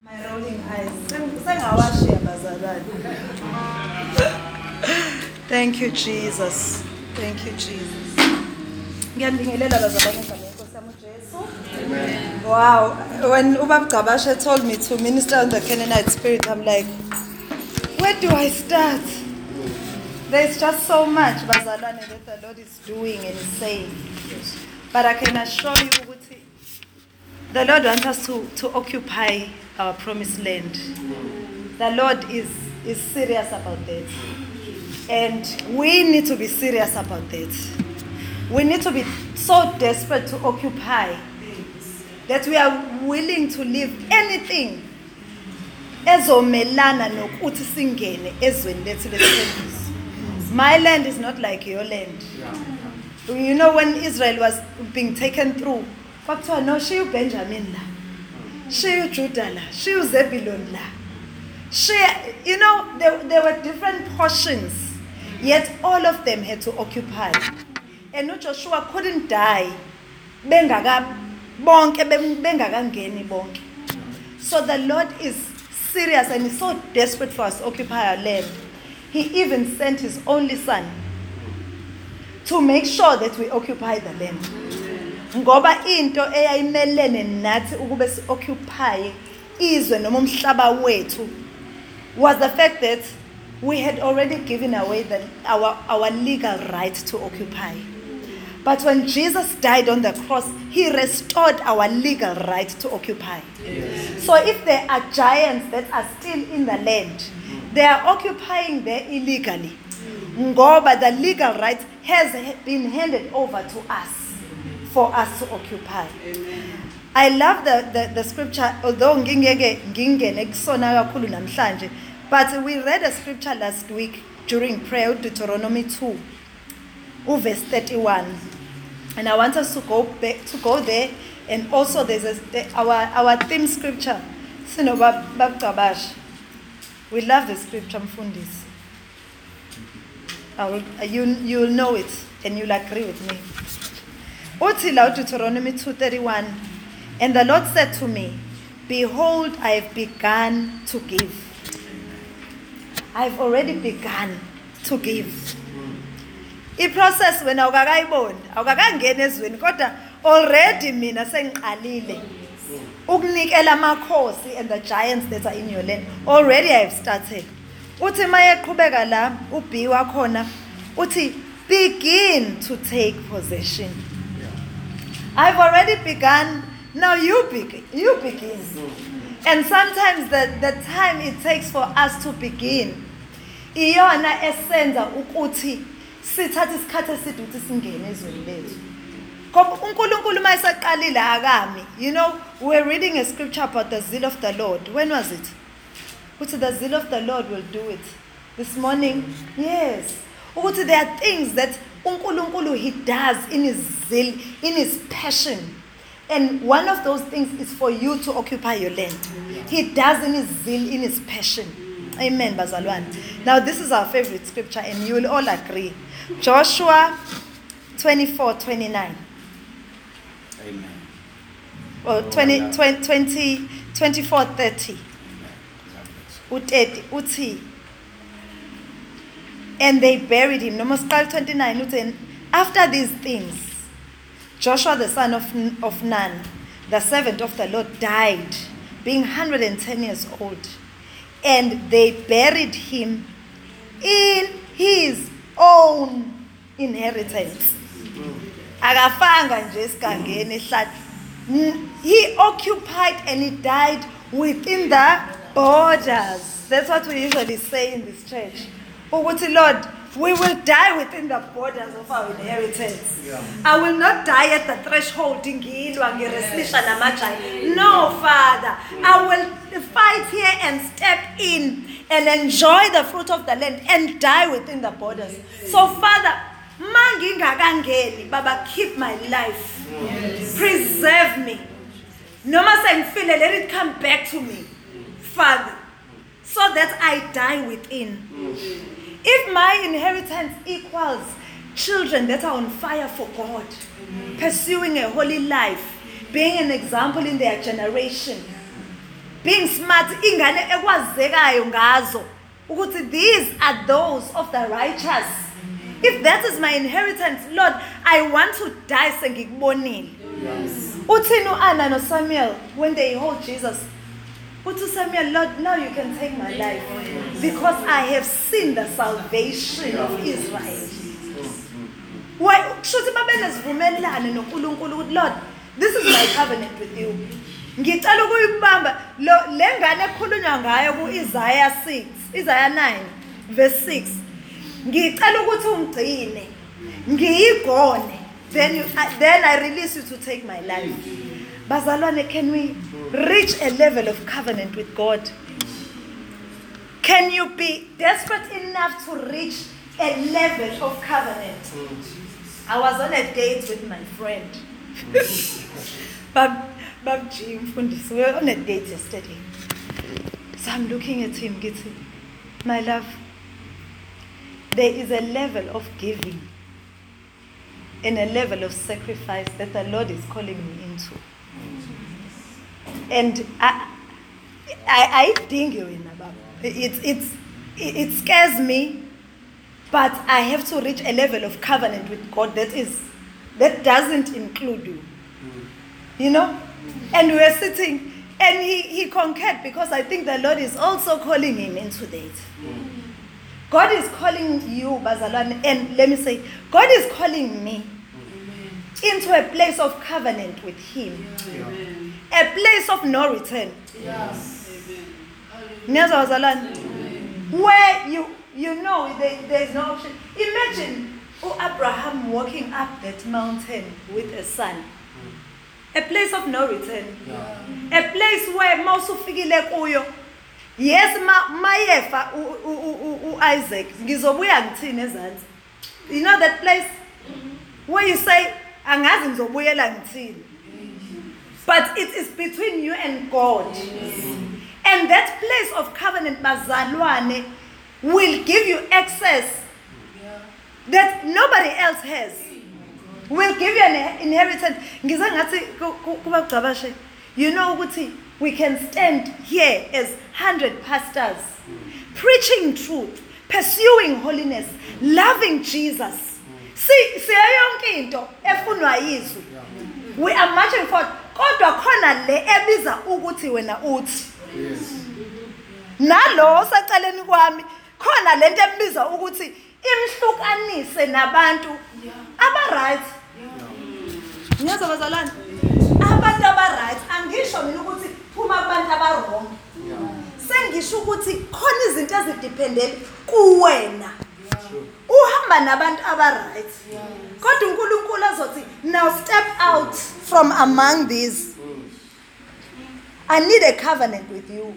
My rolling eyes. Thank you, Jesus. Thank you, Jesus. Amen. Wow. When Uba Kabasha told me to minister on the Canaanite spirit, I'm like, where do I start? There's just so much that the Lord is doing and is saying. But I can assure you, the Lord wants us to occupy our promised land. The Lord is serious about that. And we need to be serious about that. We need to be so desperate to occupy that we are willing to leave anything ezomelana nokuthi singene ezweni lethu lesithembiso. My land is not like your land. You know, when Israel was being taken through, no, she is Benjamin la. She is Judah la. She is Zebulun la. You know, there were different portions, yet all of them had to occupy. And Joshua couldn't die. So the Lord is serious and is so desperate for us to occupy our land. He even sent his only son to make sure that we occupy the land. Ngoba into eyayimelene nathi ukube si occupy izwe noma umhlaba wethu was the fact that we had already given away our legal right to occupy. But when Jesus died on the cross, he restored our legal right to occupy. Yes. So if there are giants that are still in the land, they are occupying there illegally. Ngoba the legal right has been handed over to us, for us to occupy. Amen. I love the scripture, although but we read a scripture last week during prayer, Deuteronomy 2, verse 31. And I want us to go back to go there, and also there's our theme scripture. We love the scripture, Mfundis. You'll know it and you'll agree with me. Deuteronomy 2:31, and the Lord said to me, behold, I have begun to give. I've already begun to give. I process when already mina sengiqalile ukunikela amakhosi and the giants that are in your land. Already I have started. Uthi mayeqhubeka la ubhiwa khona uthi begin to take possession. I've already begun, now you begin. And sometimes the time it takes for us to begin, you know, we're reading a scripture about the zeal of the Lord. When was it? The zeal of the Lord will do it. This morning? Yes. There are things that he does in his zeal, in his passion. And one of those things is for you to occupy your land. He does in his zeal, in his passion. Amen, Bazalwan. Now this is our favorite scripture and you will all agree. Joshua 24:29. Amen. Or 24:30. Uti. And they buried him. Numbers 29. After these things, Joshua the son of Nun, the servant of the Lord, died, being 110 years old. And they buried him in his own inheritance. He occupied and he died within the borders. That's what we usually say in this church. Oh, Lord, we will die within the borders of our inheritance. Yeah. I will not die at the threshold. No, Father. I will fight here and step in and enjoy the fruit of the land and die within the borders. So, Father, Baba, keep my life. Preserve me. No matter how I feel, let it come back to me, Father, so that I die within. If my inheritance equals children that are on fire for God, pursuing a holy life, being an example in their generation, being smart, ingane ekwazekayo ngazo ukuthi these are those of the righteous. If that is my inheritance, Lord, I want to die sengikubonile. Yes. Uthini uAnna noSamuel when they hold Jesus, uthi Samuel, Lord, now you can take my life because I have seen the salvation of Israel. Why kushuthi babenesivumelane noNkulunkulu ukuthi Lord, this is my covenant with you. Ngicela ukuyibamba le ngane ekhulunywa ngayo kuIsaiah 6, Isaiah 9 verse 6. Ngicela ukuthi ungcine, ngiyigone, then I release you to take my life. Bazalwane, can we reach a level of covenant with God? Can you be desperate enough to reach a level of covenant? I was on a date with my friend. Bab G Mfundisi, we were on a date yesterday. So I'm looking at him, Gitsi, my love, there is a level of giving and a level of sacrifice that the Lord is calling me into. And I think it scares me, but I have to reach a level of covenant with God that doesn't include you. You know? And we're sitting, and he conquered, because I think the Lord is also calling him into that. God is calling you, Bazalwane, and let me say, God is calling me into a place of covenant with him. Yeah. A place of no return. Yes. Amen. Where you know there's no option. Imagine Abraham walking up that mountain with a son. A place of no return. Yeah. A place where mawusufikile kuyo, yes, mayefa uIsaac, ngizobuya ngithini ezansi. You know that place where you say angazi ngizobuyela ngithini. But it is between you and God. And that place of covenant, bazalwane, will give you access that nobody else has. Will give you an inheritance. Uba Kabasha, you know, we can stand here as 100 pastors, preaching truth, pursuing holiness, loving Jesus. We are marching forward. Yes, bazalwane, abantu abaright angisho mina ukuthi phuma abantu abarong. Sengisho ukuthi khona izinto ezidependent kuwena. Uhamba nabantu abaright. Kodwa uNkulunkulu azothi now step out from among these. I need a covenant with you.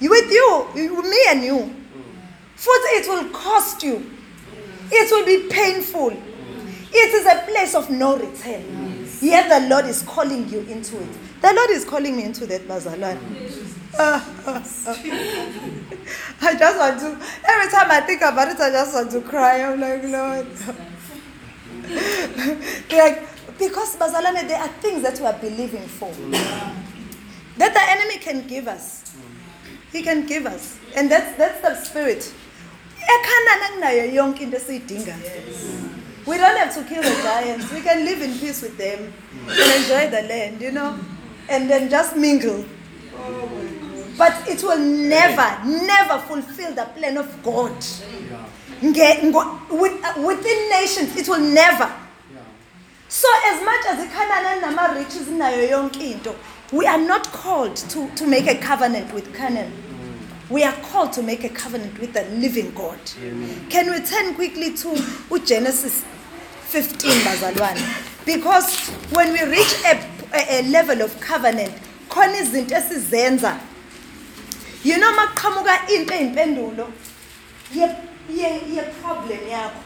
Me and you. Food, it will cost you. It will be painful. It is a place of no return. Yet the Lord is calling you into it. The Lord is calling me into that, Bazalwane. I just want to, every time I think about it, I just want to cry. I'm like, Lord. Because, Bazalwane, there are things that we are believing for. That the enemy can give us. He can give us. And that's the spirit. Yes. We don't have to kill the giants. We can live in peace with them and enjoy the land, you know, and then just mingle. But it will never fulfill the plan of God. Within nations, it will never. So as much as the Canaan and Nama riches in Nayoyonkinto, we are not called to make a covenant with Canaan. We are called to make a covenant with the living God. Amen. Can we turn quickly to Genesis 15, Bazalwane? Because when we reach a level of covenant, you know, maqhamuka into impendulo ye problem yakho.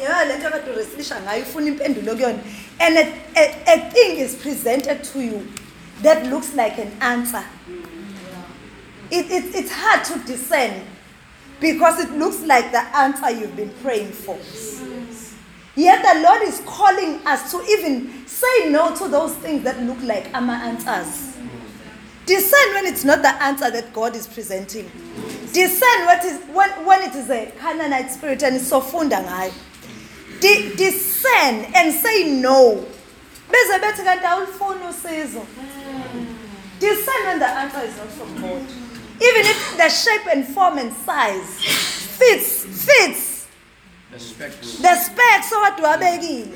Yeah, lento abadorisisha ngayo ufuna impendulo kuyona. And a thing is presented to you that looks like an answer. It's hard to discern because it looks like the answer you've been praying for. Yet the Lord is calling us to even say no to those things that look like ama answers. Discern when it's not the answer that God is presenting. Discern what is when it is a Canaanite spirit and it's so fundangai. Discern and say no. Discern when the answer is not from God. Even if the shape and form and size fits. The specs of what we are begging.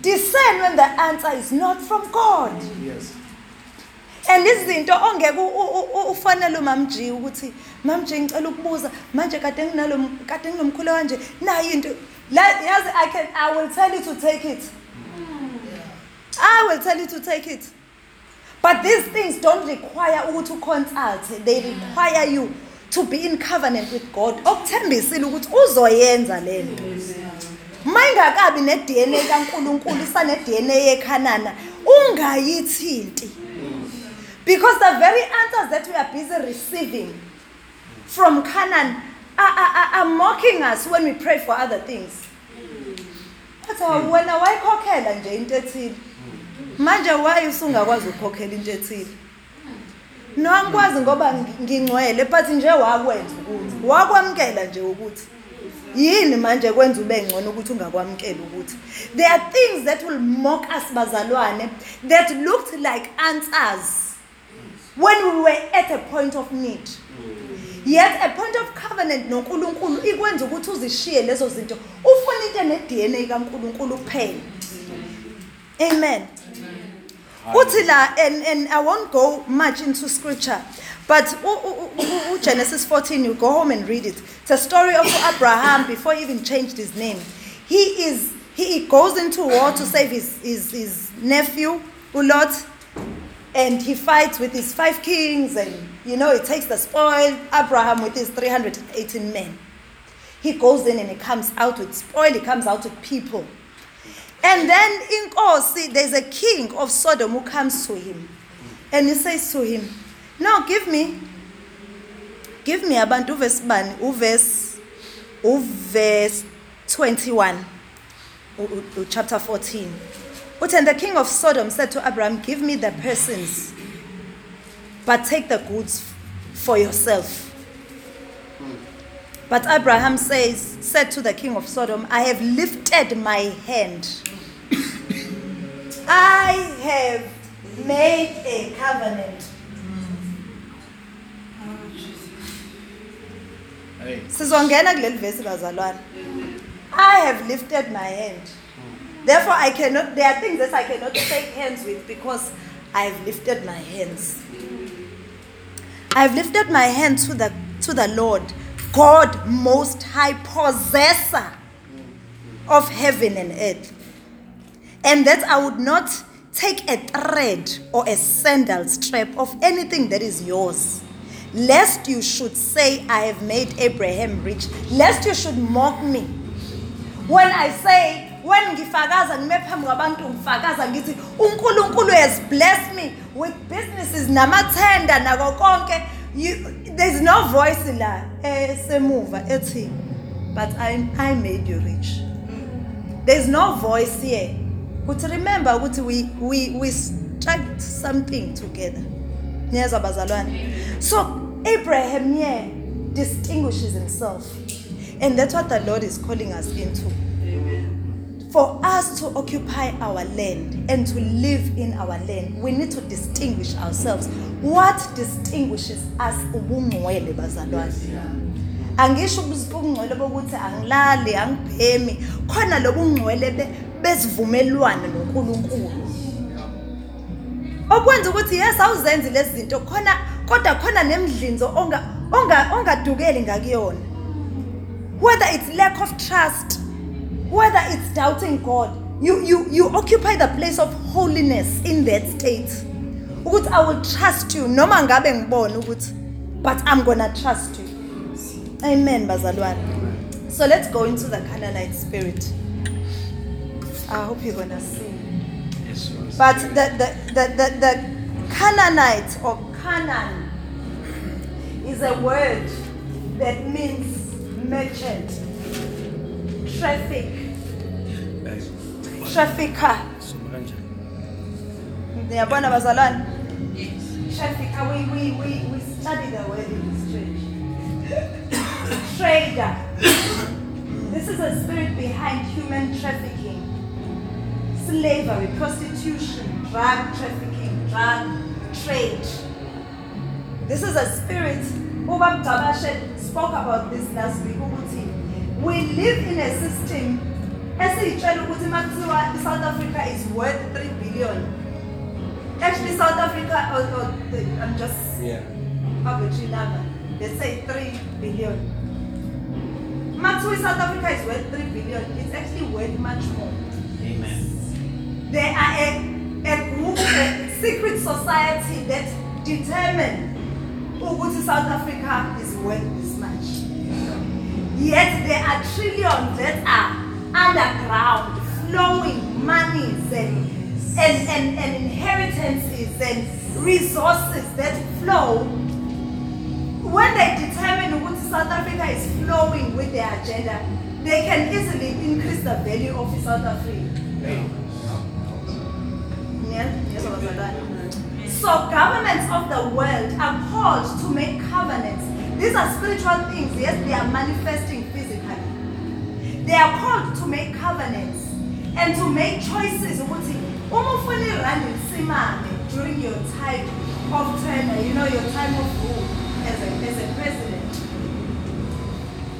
Discern when the answer is not from God. Yes. And this is into ongeku ufanele mamji ukuthi mamji ngicela ukubuza manje kade nginomkhulu kanje nayi into yazi I will tell you to take it. But these things don't require ukuthi consult. They require you to be in covenant with God. Okuthembisile ukuthi uzoyenza lento. Mayingakabi ne DNA kaNkuluNkulu isane DNA yeKhanana ungayithinti. Because the very answers that we are busy receiving from Canaan are mocking us when we pray for other things. But when I kokela nje into ethile manje why usungakwazi ukhokhela into ethile no angikwazi ngoba ngingcwele but nje wakwenza ukuthi wakwamkela nje ukuthi yini manje kwenza ube ngcono ukuthi ungakwamkela ukuthi there are things that will mock us bazalwane that looked like answers when we were at a point of need. Yet a point of covenant noNkulunkulu ikwenza ukuthi uzishiye lezo zinto ufuna into ne DNA kaNkulunkulu kuphela. Amen. Uthi la and I won't go much into scripture but Genesis 14 you go home and read it. It's a story of Abraham before he even changed his name. He goes into war to save his nephew Lot. And he fights with his 5 kings and, he takes the spoil. Abraham with his 318 men. He goes in and he comes out with spoil. He comes out with people. And then in Kosi, there's a king of Sodom who comes to him. And he says to him, now give me abantu verse 21, chapter 14. But and the king of Sodom said to Abraham, give me the persons, but take the goods for yourself. But Abraham said to the king of Sodom, I have lifted my hand. I have made a covenant. I have lifted my hand. Therefore, there are things that I cannot shake hands with because I have lifted my hands. I have lifted my hand to the Lord, God most high, possessor of heaven and earth. And that I would not take a thread or a sandal strap of anything that is yours. Lest you should say, I have made Abraham rich. Lest you should mock me. When I say, when ngifakaza ngime phambi kwabantu ngifakaza ngithi uNkulunkulu has blessed me with businesses namathenda nako konke, there's no voice la esemuva ethi but I made you rich. There's no voice here. But remember ukuthi we struck something together. Niyezwa bazalwane? So Abraham here distinguishes himself. And that's what the Lord is calling us into. For us to occupy our land and to live in our land, we need to distinguish ourselves. What distinguishes us? Ubungcwele bazalwane. Angisho ubungcwele bokuthi angilali, angibhemi. Khona lobungcwele besivumelwano noNkulunkulu. Okwenza ukuthi yes awuzenzi lezi zinto khona kodwa khona nemidlinzo ongadukeli ngakuyona. Whether it's lack of trust, whether it's doubting God, you occupy the place of holiness in that state. Ukuthi I will trust you noma ngabe ngibona ukuthi but I'm going to trust you. Amen bazalwane. So let's go into the Canaanite spirit. I hope you're going to see. But the Canaanite or Canaan is a word that means merchant. Trafficker. Yes. trafficker, we study the word in this church. Trader. This is a spirit behind human trafficking, slavery, prostitution, drug trafficking, drug trade. This is a spirit. Uba Kabasha spoke about this last week. We live in a system. South Africa is worth 3 billion. Actually, South Africa, I'm just arbitrary number. They say 3 billion. Matsui, South Africa is worth 3 billion. It's actually worth much more. Amen. There are a group, a secret society that determines Uguti South Africa is worth this much. Yet there are trillions that are underground, flowing monies and inheritances and resources that flow. When they determine what South Africa is flowing with their agenda, they can easily increase the value of South Africa. So governments of the world are called to make covenants. These are spiritual things, yes, they are manifesting physically. They are called to make covenants and to make choices. During your time of tenure, you know, your time of rule as a president.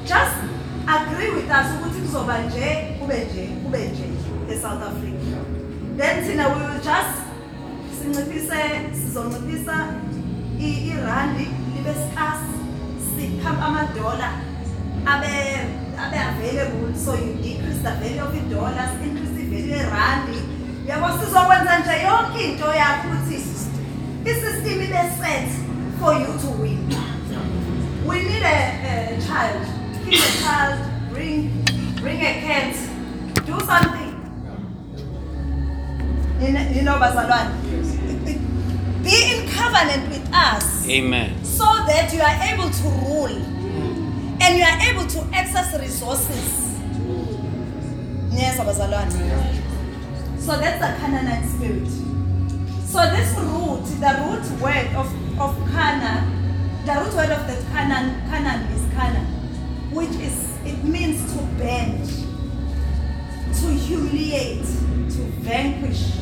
Just agree with us in South Africa. Then we will just available, so you decrease the value of the dollars, increase the value of randi. This system is set for you to win. We need a child. Keep a child, bring a cat, do something. You know, Basalwan. Be in covenant with us. Amen. So that you are able to rule and you are able to access resources. Yes, Basalwan. So that's the Canaanite spirit. So this root, the root word of Cana, the root word of the Canaan is Cana, which is, it means to bend, to humiliate, to vanquish,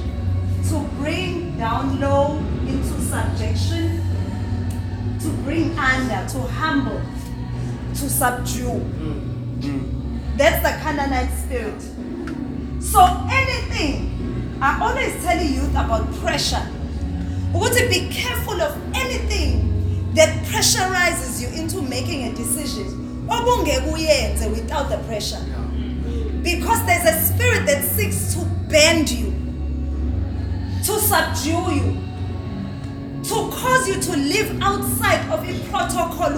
to bring down low into subjection, to bring under, to humble, to subdue. That's the Canaanite spirit. So anything, I always tell youth about pressure. Would you be careful of anything that pressurizes you into making a decision without the pressure? Because there's a spirit that seeks to bend you, to subdue you, to cause you to live outside of a protocol.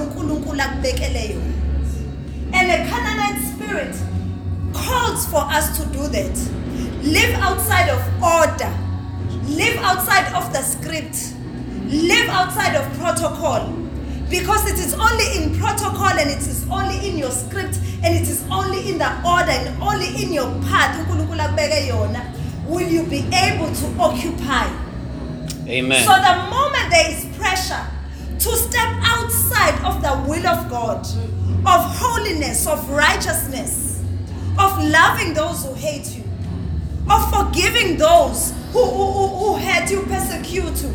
And a Canaanite spirit calls for us to do that. Live outside of order. Live outside of the script. Live outside of protocol. Because it is only in protocol and it is only in your script and it is only in the order and only in your path will you be able to occupy. Amen. So the moment there is pressure to step outside of the will of God, of holiness, of righteousness, of loving those who hate you, of forgiving those who hurt you, persecute you,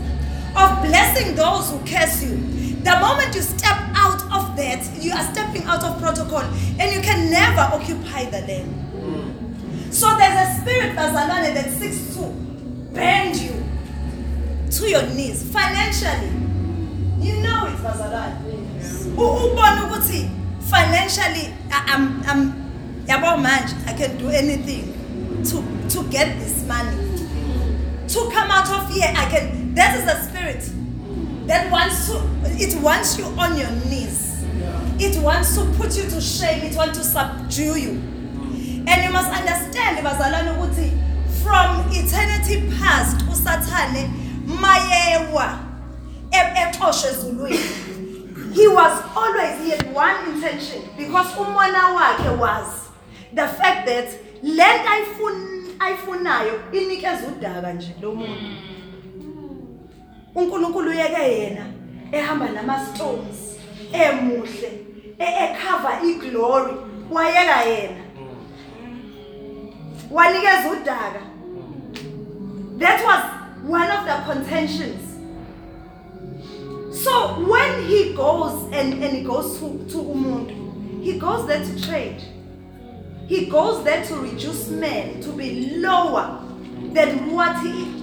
of blessing those who curse you. The moment you step out of that, you are stepping out of protocol and you can never occupy the land. So there's a spirit, Bazalwane, that seeks to bend you to your knees financially. You know it, Bazalwane. Who born financially, I'm about man, I can do anything to get this money, to come out of here. I can. That is the spirit that wants you on your knees. It wants to put you to shame. It wants to subdue you. And you must understand, from eternity past, he was always, he had one intention, because umonawake was the fact that let I funayo inike zudaka nje lo muntu uNkulunkulu uyeke yena ehamba namastones emuhle ekhava iglory, wayeka yena wanikeza udaka. That was one of the contentions. So when he goes and he goes to umuntu, he goes there to trade. He goes there to reduce man to be lower than what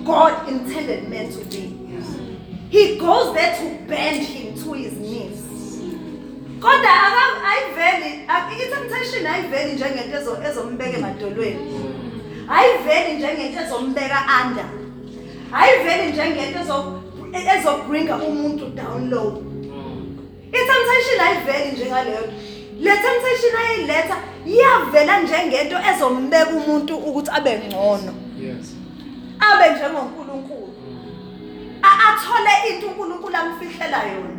God intended man to be. He goes there to bend him to his knees. God, I vele njengento ezombeka emadolweni. I vele njengento ezombeka under. I vele njengento ezobringa umuntu down low. Ithamptation ayivele njengaleyo. Le temptation ayiletha iyavela njengento ezombeka umuntu ukuthi abe ngcono. Yes. Abe njengoNkulunkulu. Athole into uNkulunkulu amfihlela yona.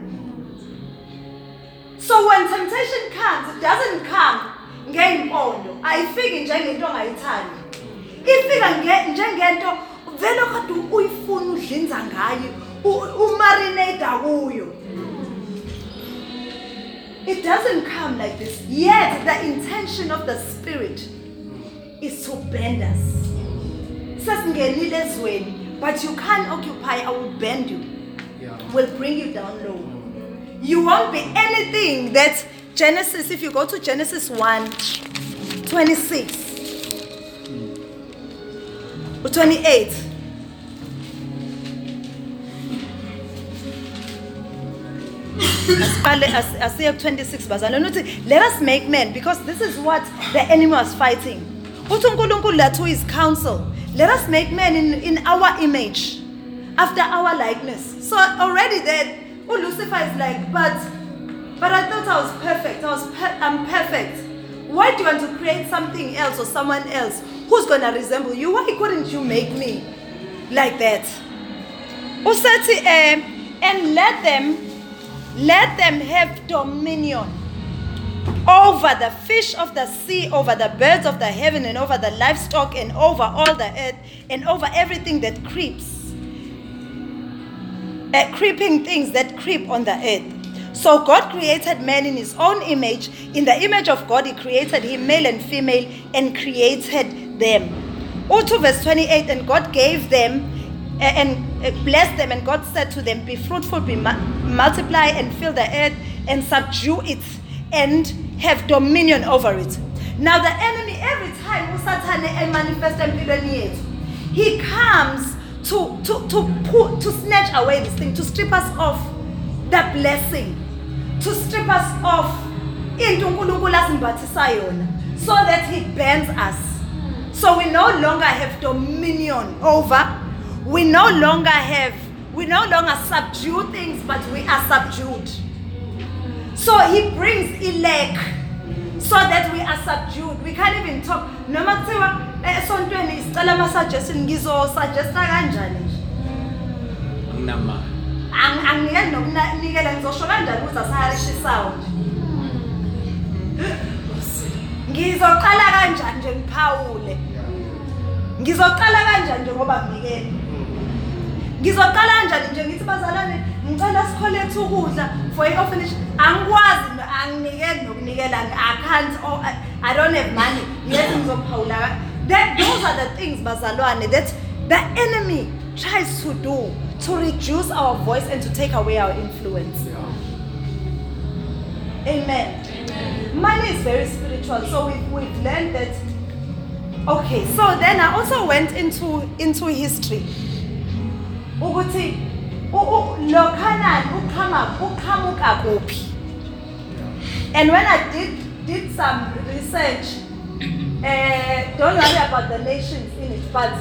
So when temptation comes, it doesn't come ngeimpondo. Ayifiki njengento ongayithandi. Ifika njengento vele kodwa uyifuna udlinza ngayo, umarinate kuyo. It doesn't come like this. Yet the intention of the Spirit is to bend us. Sasingenile ezweni, but you can't occupy. I will bend you. Yeah. Will bring you down low. You won't be anything that Genesis, if you go to Genesis 1:26-28. Isaiah 26, let us make men, because this is what the enemy is fighting. His counsel. Let us make men in our image, after our likeness. So already there, Lucifer is like, but I thought I was perfect. I'm perfect. Why do you want to create something else or someone else who's going to resemble you? Why couldn't you make me like that? Usati, and let them have dominion over the fish of the sea, over the birds of the heaven, and over the livestock, and over all the earth, and over everything that creeps. Creeping things that creep on the earth. So God created man in his own image. In the image of God he created him, male and female, and created them. All to verse 28, and God gave them and blessed them, and God said to them, be fruitful, be multiply, and fill the earth, and subdue it, and have dominion over it. Now the enemy, every time Satan manifests, he comes to snatch away this thing, to strip us off the blessing, to strip us off into uNkulunkulu asimbathisa yona, so that he bends us. So we no longer have dominion over, we no longer subdue things, but we are subdued. So he brings elect, so that we are subdued. We can't even talk. No matter esontweni isicela ama suggestion ngizo suggesta kanjani nje nginama angiyeni nokunikela ngizosho kanjani ukuthi asayishisawo ngizoqala kanjani nje ngiphawule ngizoqala kanjani nje ngoba nginikele ngizoqala kanjani nje ngithi bazalane ngicela sikholethe ukudla for orphanage angikwazi anginikele nokunikela I don't have money yet ngizophawula. That those are the things, bazalwane, that the enemy tries to do to reduce our voice and to take away our influence. Yeah. Amen. Amen. Money is very spiritual, so we've learned that. Okay, so then I also went into history. Ukuthi lokhana uqhamuka kuphi. And when I did some research, don't worry about the nations in it, but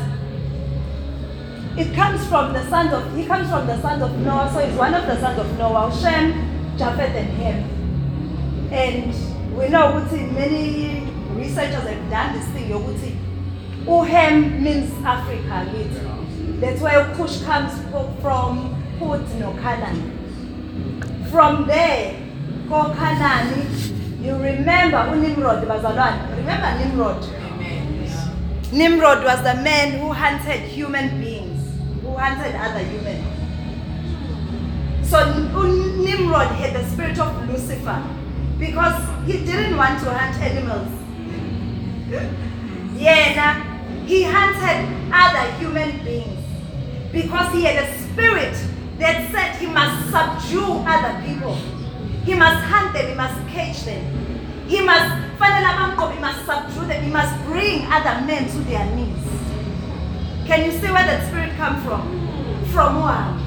he comes from the sons of Noah, so he's one of the sons of Noah, Shem, Japheth, and Ham. And we know many researchers have done this thing. Ham means Africa. That's where Kush comes from, Canaan. From there, go Canaan. You remember Nimrod, bazalwane? Remember Nimrod? Amen. Nimrod was the man who hunted human beings, who hunted other humans. So Nimrod had the spirit of Lucifer because he didn't want to hunt animals. Yeah, he hunted other human beings because he had a spirit that said he must subdue other people. He must hunt them, he must catch them. He must subdue them, he must bring other men to their knees. Can you see where that spirit comes from? From what?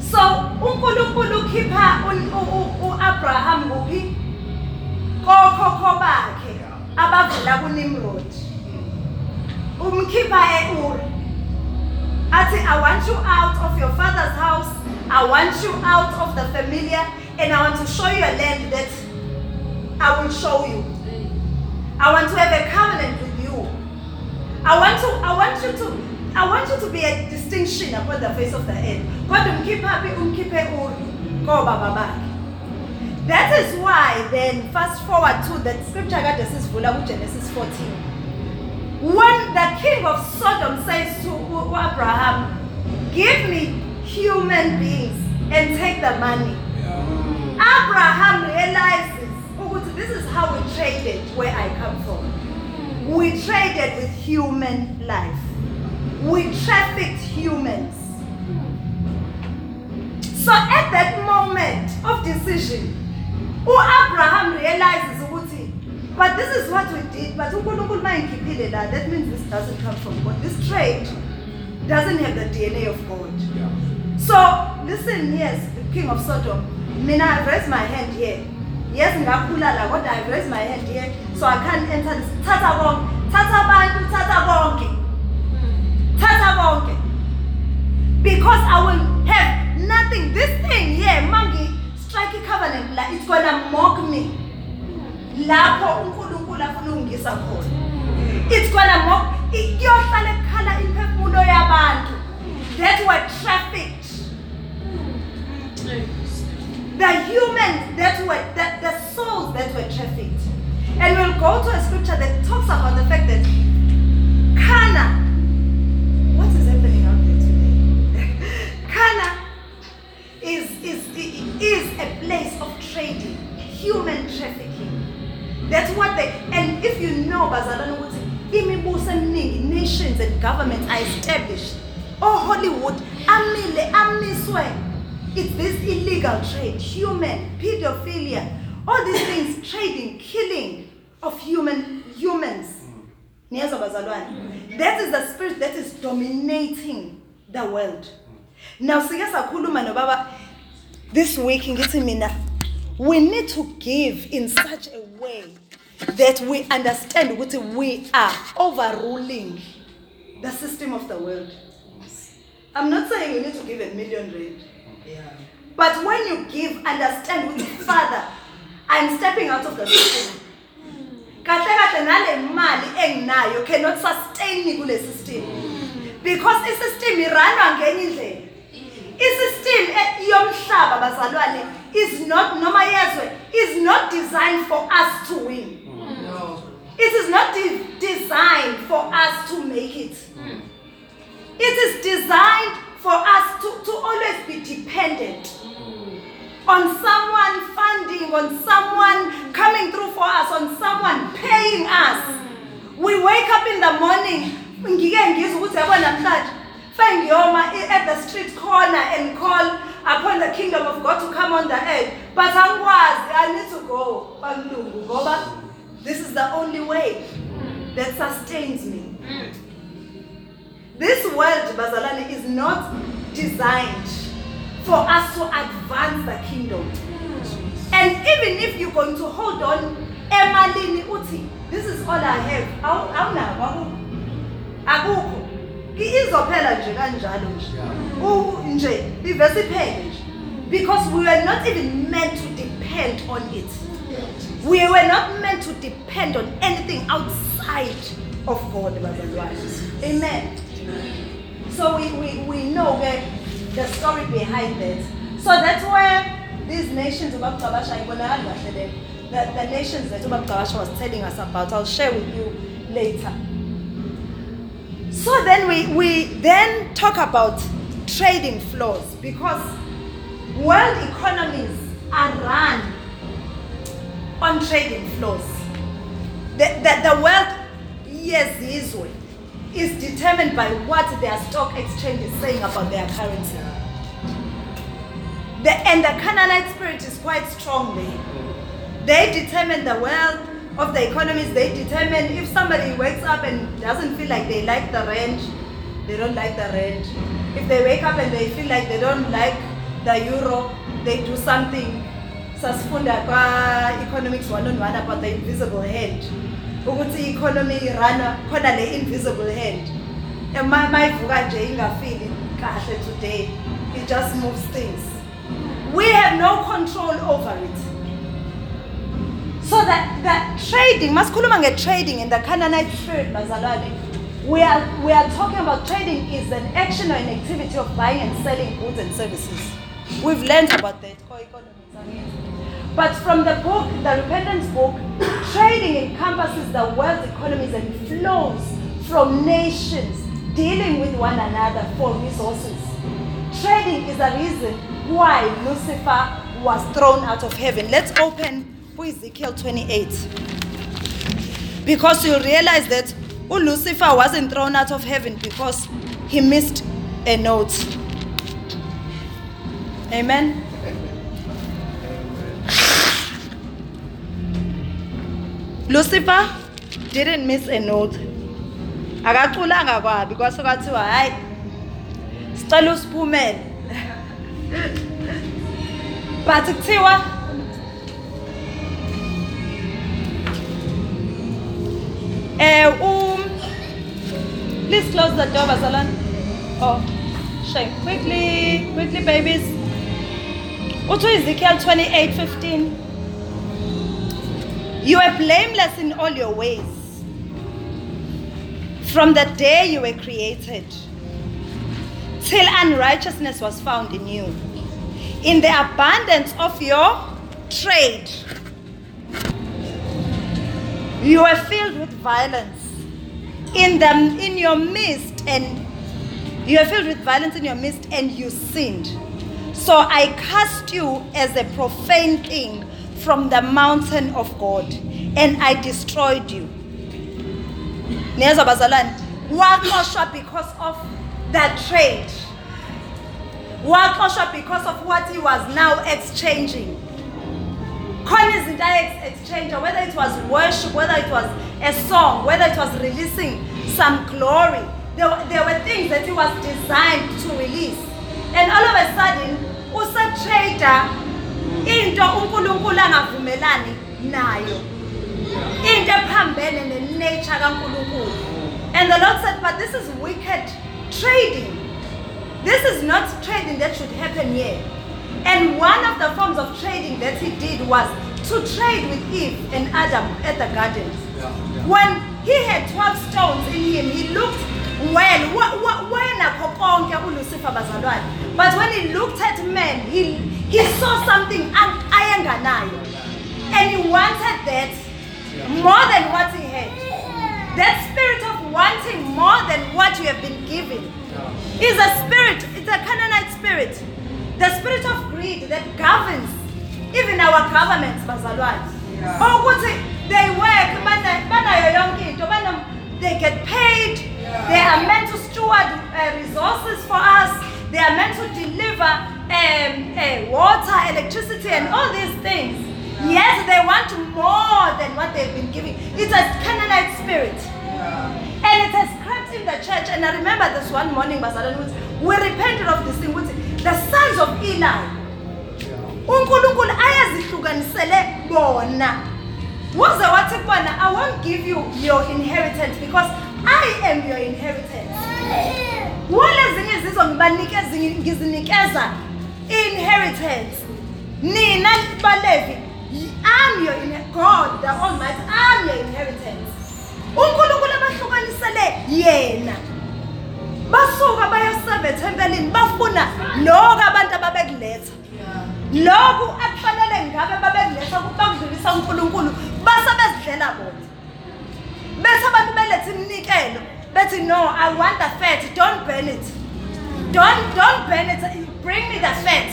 So, uNkulunkulu khipha uAbraham kuphi? Kokhokho bakhe abavela kuNimrod. Umkhipha eUr. Athi, I want you out of your father's house, I want you out of the familiar, and I want to show you a land that I will show you. I want to have a covenant with you. I want you to be a distinction upon the face of the earth. That is why then, fast forward to the scripture that is full of Genesis 14. When the king of Sodom says to Abraham, give me human beings and take the money. Abraham realized this is how we traded where I come from. We traded with human life. We trafficked humans. So at that moment of decision, Abraham realizes, but this is what we did, but that means this doesn't come from God. This trade doesn't have the DNA of God. So listen, yes, the king of Sodom, I raise my hand here. Yes, ngakhulala kodwa I raise my hand here, so I can't enter this. Tata bonke. Because I will have nothing. This thing here, mangi strike covenant, it's gonna mock me. Lapho uNkulunkulu afuna ungisa khona. It's gonna mock. Iyohlala ekhala imphefumulo yabantu. That were trafficked. The humans the souls that were trafficked. And we'll go to a scripture that talks about the fact that Canaan, what is happening out there today? Canaan is a place of trading, human trafficking. That's what and if you know, nations and governments are established. Oh, Hollywood, Amile, it's this illegal trade, human, pedophilia, all these things, trading, killing of humans. That is the spirit that is dominating the world. Now, this week, we need to give in such a way that we understand what we are overruling the system of the world. I'm not saying you need to give R1 million. Yeah. But when you give, understand with Father, I'm stepping out of the system. You cannot sustain the system. Because the system is not designed for us to win. It is not designed for us to make it. It is designed for us to always be dependent on someone funding, on someone coming through for us, on someone paying us. We wake up in the morning at the street corner and call upon the kingdom of God to come on the earth. But I need to go. This is the only way that sustains me. This world, Bazalani, is not designed for us to advance the kingdom. And even if you're going to hold on, Emalini Uti, this is all I have. Because we were not even meant to depend on it. We were not meant to depend on anything outside of God, Bazalani. Amen. So we know the story behind that. So that's where these nations, Uba Kabasha, the nations that Uba Kabasha was telling us about, I'll share with you later. So then we then talk about trading floors, because World economies are run on trading floors. The wealth yezizwe is determined by what their stock exchange is saying about their currency. And the Canaanite spirit is quite strong there. They determine the wealth of the economies. They determine if somebody wakes up and doesn't feel like they like the rent, they don't like the rent. If they wake up and they feel like they don't like the euro, they do something. Sasfunda kwa economics 101 about the invisible hand. Ukuthi economy rana khona le invisible hand. And my vuka nje ingafili kahle today. It just moves things. We have no control over it. So that trading, masikhuluma nge-trading in the Canaanite spirit, bazalwane. We are talking about trading is an action or an activity of buying and selling goods and services. We've learned about that core economics. But from the book, the Repentance book, trading encompasses the world's economies and flows from nations dealing with one another for resources. Trading is the reason why Lucifer was thrown out of heaven. Let's open Ezekiel 28. Because you realize that Lucifer wasn't thrown out of heaven because he missed a note. Amen? Amen. Lucifer didn't miss a note. Akaculanga kwa because kwathiwa hayi sicela usiphumele. But kuthiwa please close the door, Bazalan. Oh, shake quickly, babies. Uto Ezekiel 28:15. You were blameless in all your ways from the day you were created, till unrighteousness was found in you. In the abundance of your trade, you were filled with violence. In your midst, and you sinned. So I cast you as a profane thing from the mountain of God, and I destroyed you. Nezwa bazalwane, waxoshwa because of that trade. Waxoshwa because of what he was now exchanging. Coins in direct exchange, whether it was worship, whether it was a song, whether it was releasing some glory, there were things that it was designed to release. And all of a sudden, usa trader into uNkulunkulu angavumelani nayo. Into ephambene nenature kaNkulunkulu. And the Lord said, but this is wicked trading. This is not trading that should happen here. And one of the forms of trading that he did was to trade with Eve and Adam at the garden. Yeah. When he had 12 stones in him, he looked well. But when he looked at men, he saw something and he wanted that more than what he had. That spirit of wanting more than what you have been given is a spirit, it's a Canaanite spirit. The spirit of greed that governs even our governments, bazalwane. They work, they get paid, they are meant to steward resources for us, they are meant to deliver water, electricity and all these things. Yes, they want more than what they've been giving. It's a Canaanite spirit. And it has crept in the church. And I remember this one morning, bazalwane, we repented of this thing. The sons of Eli. uNkulunkulu ayazihlukanisele bona. Woze wathi kubona, I won't give you your inheritance because I am your inheritance. Wona ezinye izizwe ngibanika ezinye ngizinikeza inheritance. Nina balevi, I'm your inheritance. God, the Almighty, I'm your inheritance. uNkulunkulu abahlukanisele yena. Basuka bayasebe ethempelini bafuna lokho abantu ababekuletha lokho akufanele ngabe babekuletha ukubakudlulisa uNkulunkulu basebezidlela bona bese abantu belethe iminikelo bethi no, I want the fat, don't burn it, don't burn it, bring me the fat.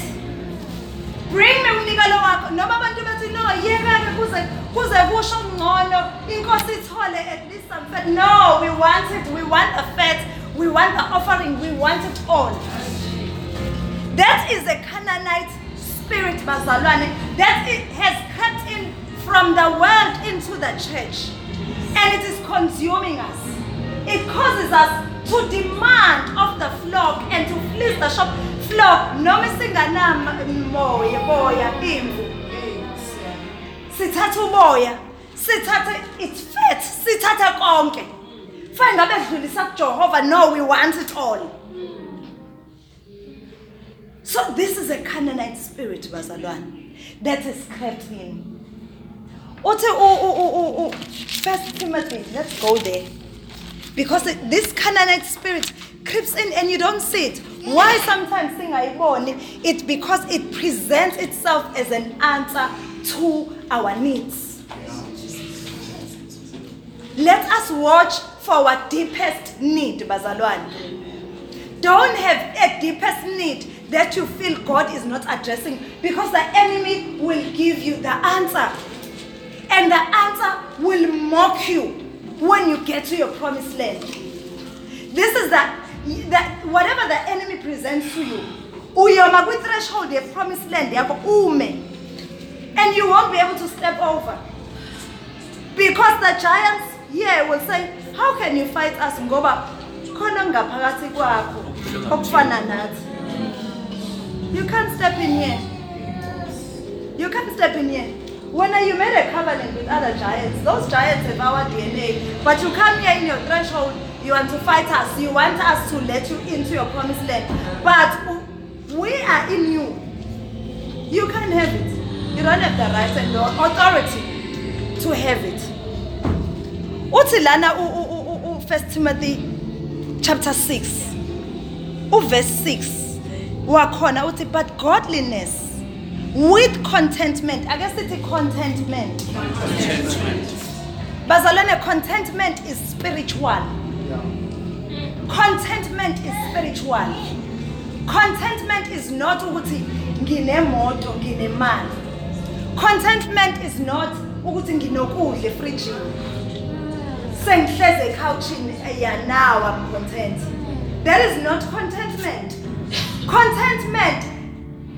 Bring me umnikelo wakho noma abantu bathi no yekake kuze kusho ngcono inkosi ithole at least some fat. No, we want it, we want the fat, we want the offering, we want it all. That is a Canaanite spirit, bazalwane, that it has crept in from the world into the church, and it is consuming us. It causes us to demand of the flock and to please the shop flock. Noma singanama moya boya imvu. Sithatha uboya, sithatha its fat, sithatha konke. Fa ngabe sidlulisa kuJehova, no, we want it all. So this is a Canaanite spirit, bazalwane, that is crept in. First Timothy, let's go there. Because this Canaanite spirit creeps in and you don't see it. Why sometimes thing I born it? Because it presents itself as an answer to our needs. Let us watch for our deepest need, bazalwane. Don't have a deepest need that you feel God is not addressing, because the enemy will give you the answer. And the answer will mock you when you get to your promised land. This is that whatever the enemy presents to you, uyoma ku threshold your promised land, and you won't be able to step over. Because the giants here will say, how can you fight us? Ngoba khona ngaphakathi kwakho okufana nathi. You can't step in here. You can't step in here. When you made a covenant with other giants, those giants have our DNA. But you come here in your threshold, you want to fight us, you want us to let you into your promised land. But we are in you. You can't have it. You don't have the right and the authority to have it. Utilana 1 Timothy chapter 6, verse 6. But godliness with contentment. I guess it's contentment. Contentment. Bazalwane, contentment is spiritual. Yeah. Contentment is spiritual. Contentment is not ukuthi nginemoto nginemali. Contentment is not ukuthi nginokudla efrijini. Sengihleze ecouchini now I'm content. That is not contentment. Contentment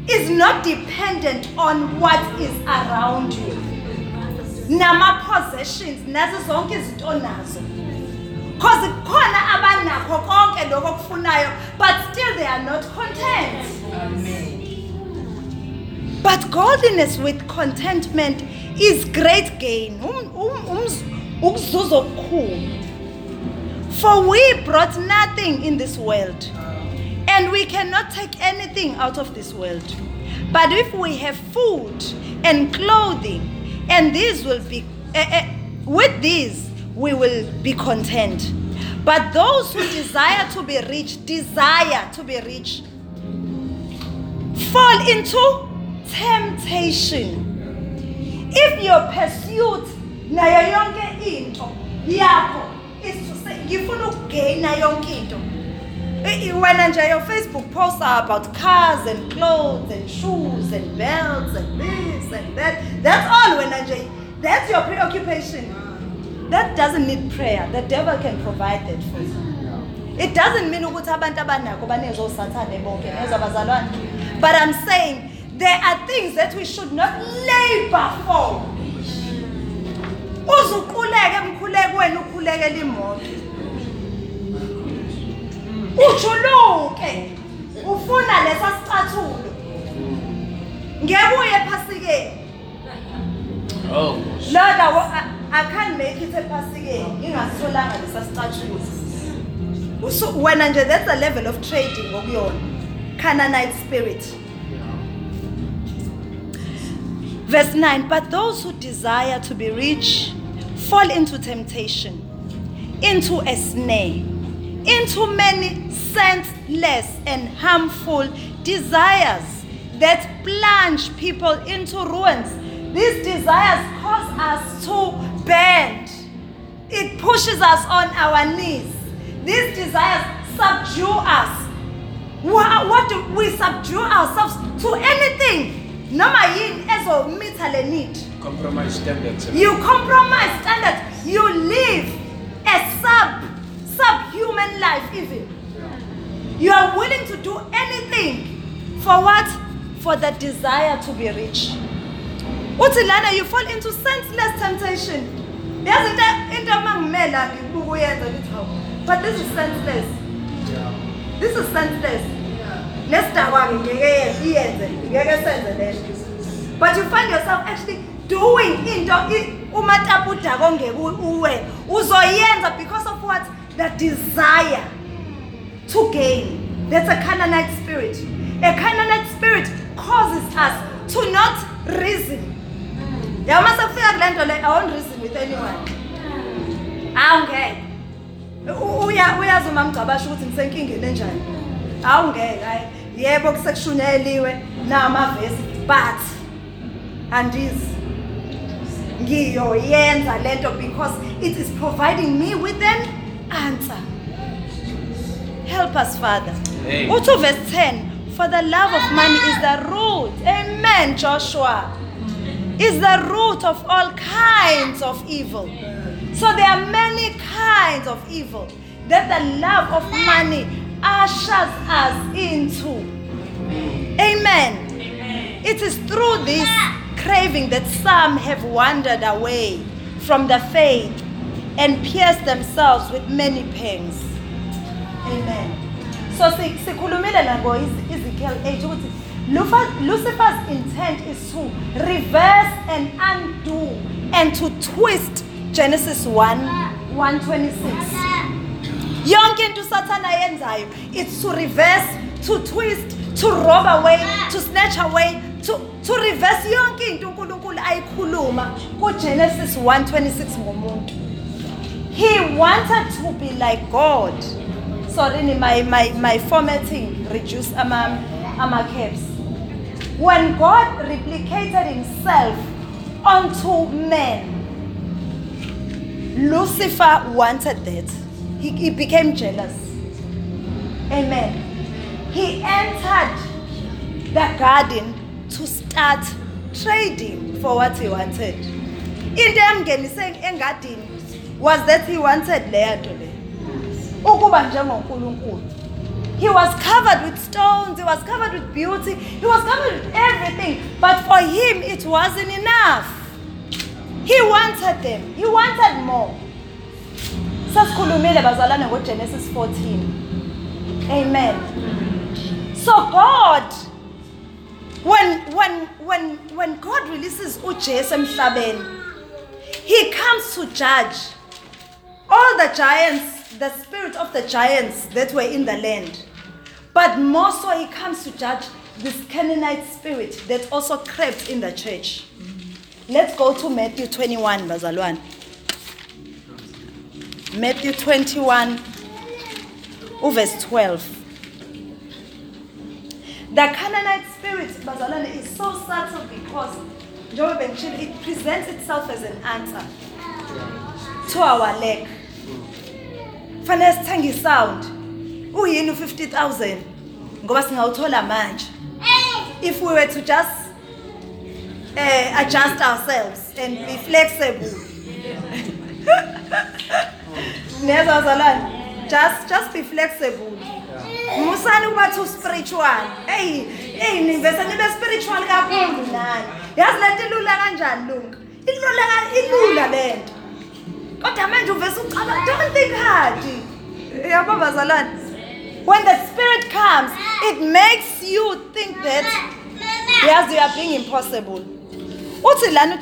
is not dependent on what is around you. Nama possessions, nazo zonke izinto onazo. Because khona abanakho konke lokho okufunayo, but still they are not content. Amen. But godliness with contentment is great gain. For we brought nothing in this world, and we cannot take anything out of this world. But if we have food and clothing, and these will be with these we will be content. But those who desire to be rich fall into temptation. If your pursuit nayo yonke into yakho is to say ngifuna ukugaina yonke into. When your Facebook posts are about cars and clothes and shoes and belts and this and that, that's all. When that's your preoccupation, that doesn't need prayer. The devil can provide that for you. It doesn't mean but I'm saying there are things that we should not labor for. Uchuluke ufuna lesa sicathulo ngebuye ephasike. Oh Lord, I can't make it ephasike ngingasolanga lesa sicathulo. So when nje that's the level of trading okuyona Canaanite spirit. Verse 9, but those who desire to be rich fall into temptation, into a snare, into many senseless and harmful desires that plunge people into ruins. These desires cause us to bend. It pushes us on our knees. These desires subdue us. What do we subdue ourselves to? Anything Compromise standards. You compromise standards. You live a subhuman life even. You are willing to do anything for what? For the desire to be rich. Utilana, you fall into senseless temptation. But this is senseless. Yeah. This is senseless. Yeah. But you find yourself actually doing because of what? The desire to gain. That's a Canaanite spirit. A Canaanite spirit causes us to not reason. I won't reason with anyone. I'm gay. Uyazi uma mgcabasha ukuthi ngisenkingeni enjani. Awungeke hayi yebo kusekushuneliwe namavesi but andizi ngiyoyenza lento because it is providing me with an answer. Help us, Father. Uthi verse 10, for the love of money is the root. Amen, Joshua. Is the root of all kinds of evil. So there are many kinds of evil that the love of money ushers us into. Amen. Amen. It is through this craving that some have wandered away from the faith and pierced themselves with many pangs. Amen. So sikhulumile la ngo Ezekiel 8. Lucifer's intent is to reverse and undo and to twist Genesis 1:26. Yonke into Satan ayenzayo, it's to reverse, to twist, to rob away, to snatch away, to reverse yonke into uNkulunkulu ayikhuluma kuGenesis 1:26 ngomuntu. He wanted to be like God. Sorry, my formatting reduced ama caps. When God replicated himself onto men, Lucifer wanted that. He became jealous. Amen. He entered the garden to start trading for what he wanted. In them, engadini was that he wanted leatole. Ukuba njengoNkulunkulu. He was covered with stones, he was covered with beauty, he was covered with everything. But for him, it wasn't enough. He wanted them, he wanted more. Sasikhulumile bazalane ngoGenesis 14. Amen. So God, when God releases uJesu emhlabeni, he comes to judge all the giants, the spirit of the giants that were in the land. But more so, he comes to judge this Canaanite spirit that also crept in the church. Let's go to Matthew 21, bazalwane. Matthew 21, verse 12. The Canaanite spirit, bazalwane, is so subtle because it presents itself as an answer to our lack. Fanele sithenga sound. Uyini u50,000 ngoba singawuthola manje. If we were to just adjust ourselves and be flexible. Just be flexible. Musani kuba too spiritual. Hey nivese nibe spiritual kakhulu nani. Yazi lento ilula kanjani lunga. Ilula lento. Don't think hard. When the Spirit comes, it makes you think that yes, you are being impossible. And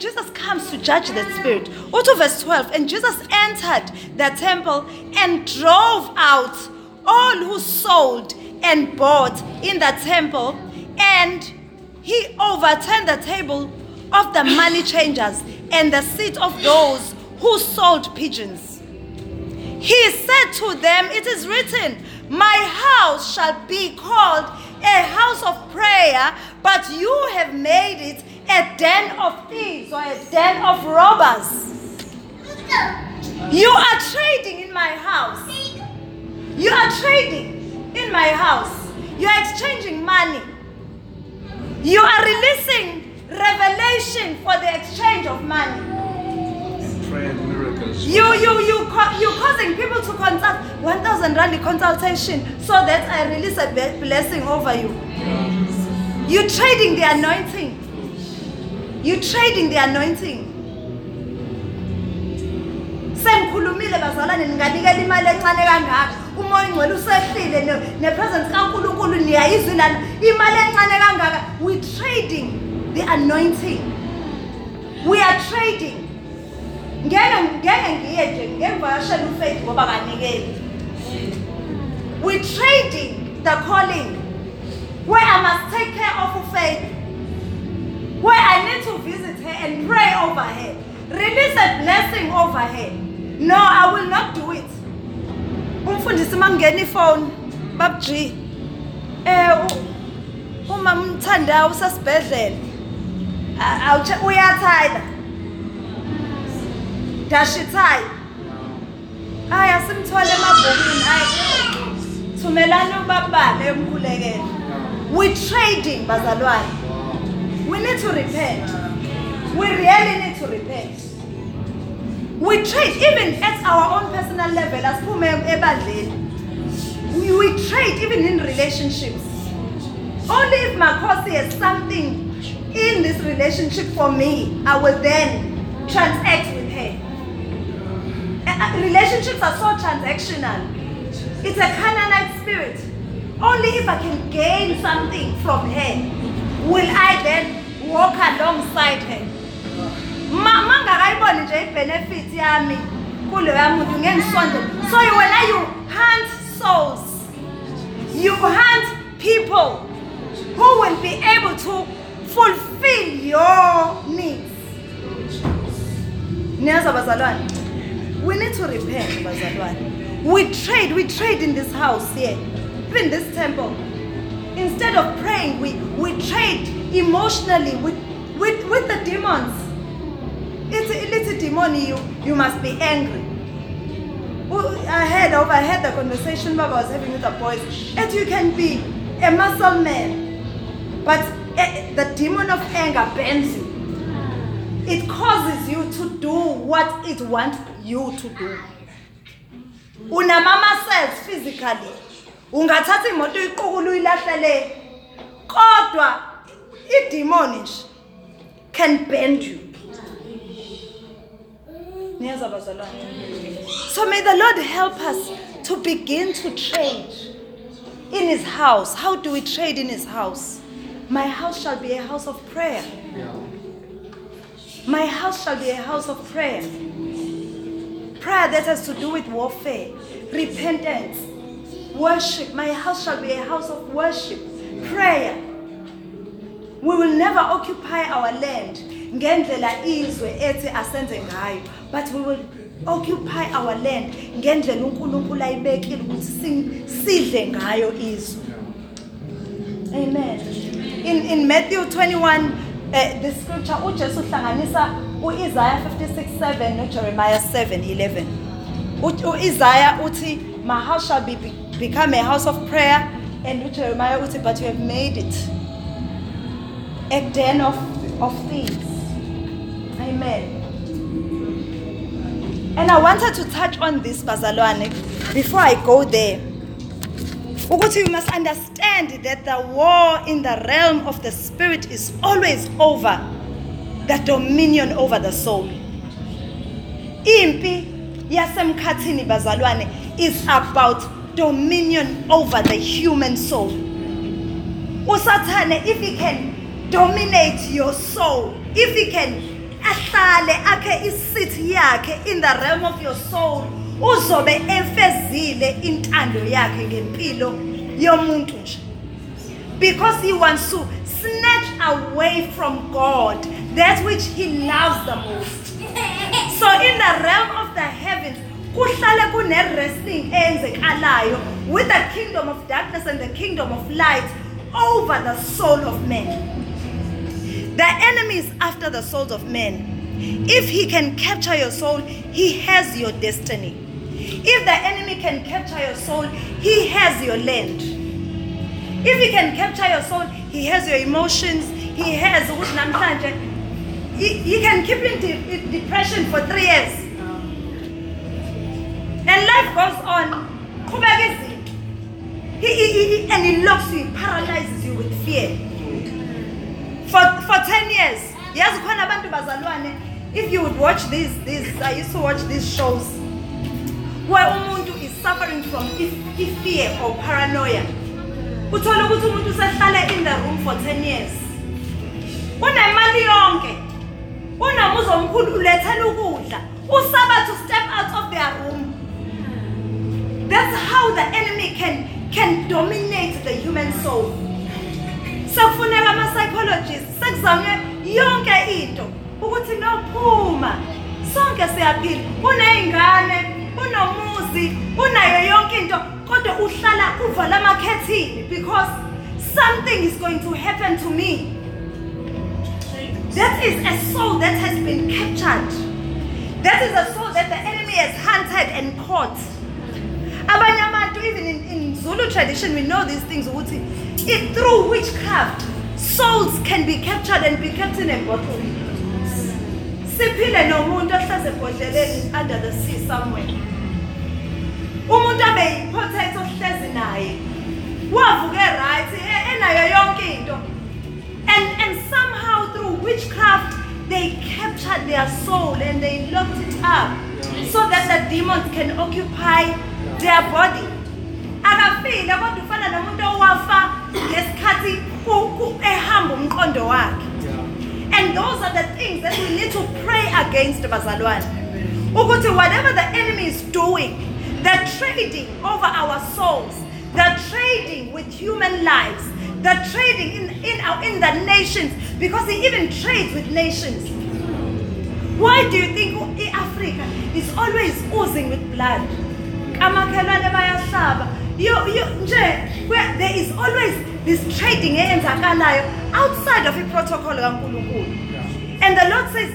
Jesus comes to judge that spirit. Verse 12, and Jesus entered the temple and drove out all who sold and bought in the temple, and he overturned the table of the money changers and the seat of those who sold pigeons. He said to them, it is written, my house shall be called a house of prayer, but you have made it a den of thieves or a den of robbers. You are trading in my house. You are trading in my house. You are exchanging money. You are releasing revelation for the exchange of money. And prayer and miracles. You're causing people to consult 1,000 rand consultation so that I release a blessing over you. You're trading the anointing. You're trading the anointing. Sengikhulumile bazalwane ninganikela imali encane kangaka umoya ingcwele usehlile nepresence kaNkulunkulu niyayizwa nana imali encane kangaka. We trading the anointing. We are trading. Ngeke ngiye nje ngevashela ufaith ngoba kanikeli. We trading the calling where I must take care of faith, where I need to visit her and pray over her, release a blessing over her. No, I will not do it. Umfundisi mangeni phone babji. Uma mthanda usasibhedlela. Uyathayila. Dashithai. Hayi asimthole emabhukwini. Hayi. Thumelana ubabale emkhulekela. We trading bazalwane. We need to repent. We really need to repent. We trade even at our own personal level as we trade even in relationships. Only if Makosi has something in this relationship for me, I will then transact with her. Relationships are so transactional. It's a Canaanite spirit. Only if I can gain something from her, will I then walk alongside her. So when you hunt souls, you hunt people who will be able to fulfill your needs. We need to repent. We trade in this house here, in this temple. Instead of praying, we trade emotionally with the demons. It's a little demon, you must be angry. I heard the conversation Baba was having with the boys. And you can be a muscle man, but the demon of anger bends you. It causes you to do what it wants you to do. Unamama says physically, ungathatha imoto iqukulu ilahlele, kodwa idemonish can bend you. So may the Lord help us to begin to trade in His house. How do we trade in His house? My house shall be a house of prayer. My house shall be a house of prayer. Prayer that has to do with warfare, repentance, worship. My house shall be a house of worship, prayer. We will never occupy our land. Ngendlela izwe ethi asenze ngayo, but we will occupy our land ngendlela uNkulunkulu ayibekile ukuthi sidle ngayo izwe. Amen. In Matthew 21 the scripture uJesu uhlanganisa uIsaiah 56:7 noJeremiah 7:11. UIsaiah uthi my house shall become a house of prayer, and uJeremiah uthi but you have made it a den of thieves. Amen. And I wanted to touch on this, bazalwane, before I go there. Ukuthi we must understand that the war in the realm of the spirit is always over the dominion over the soul. Impi yasemkhathini, bazalwane, is about dominion over the human soul. Usathane, if he can dominate your soul, if he can ahlale akhe isithi yakhe in the realm of your soul, uzobe emfezile intando yakhe ngempilo yomuntu nje, because he wants to snatch away from God that which he loves the most. So in the realm of the heavens kuhlale kune wrestling eyenzekalayo with the kingdom of darkness and the kingdom of light over the soul of man. The enemy is after the souls of men. If he can capture your soul, he has your destiny. If the enemy can capture your soul, he has your land. If he can capture your soul, He has your emotions. He has what namhlanje. You can keep in depression for 3 years. And life goes on. And he locks you, he paralyzes you with fear. For 10 years. Yes, if you would watch this, I used to watch these shows where umuntu is suffering from fear or paranoia. Uthola ukuthi umuntu usehlala in the room for 10 years. Unemali yonke. Unamuzi omkhulu ulethela ukudla. Usaba to step out of their room. That's how the enemy can dominate the human soul. Sekufuneka ama psychologists sekuzame yonke into ukuthi nophuma. Sonke siyaphila. Uneyingane, unomuzi, unayo yonke into. Because something is going to happen to me. That is a soul that has been captured. That is a soul that the enemy has hunted and caught. Even in Zulu tradition, we know these things. Through witchcraft, souls can be captured and be kept in a bottle. Siphile nomuntu osebhodleleni under the sea somewhere. Umuntu abeyiprotect ohlezi naye wavuke right enayo yonke into, and somehow through witchcraft they captured their soul and they locked it up so that the demons can occupy their body. Akafile kodwa ufana nomuntu owafa ngesikhathi ehamba umqondo wakhe. And those are the things that we need to pray against, bazalwane, ukuthi whatever the enemy is doing, they're trading over our souls. They're trading with human lives. They're trading in the nations, because he even trades with nations. Why do you think Africa is always oozing with blood? There is always this trading outside of the protocol. And the Lord says,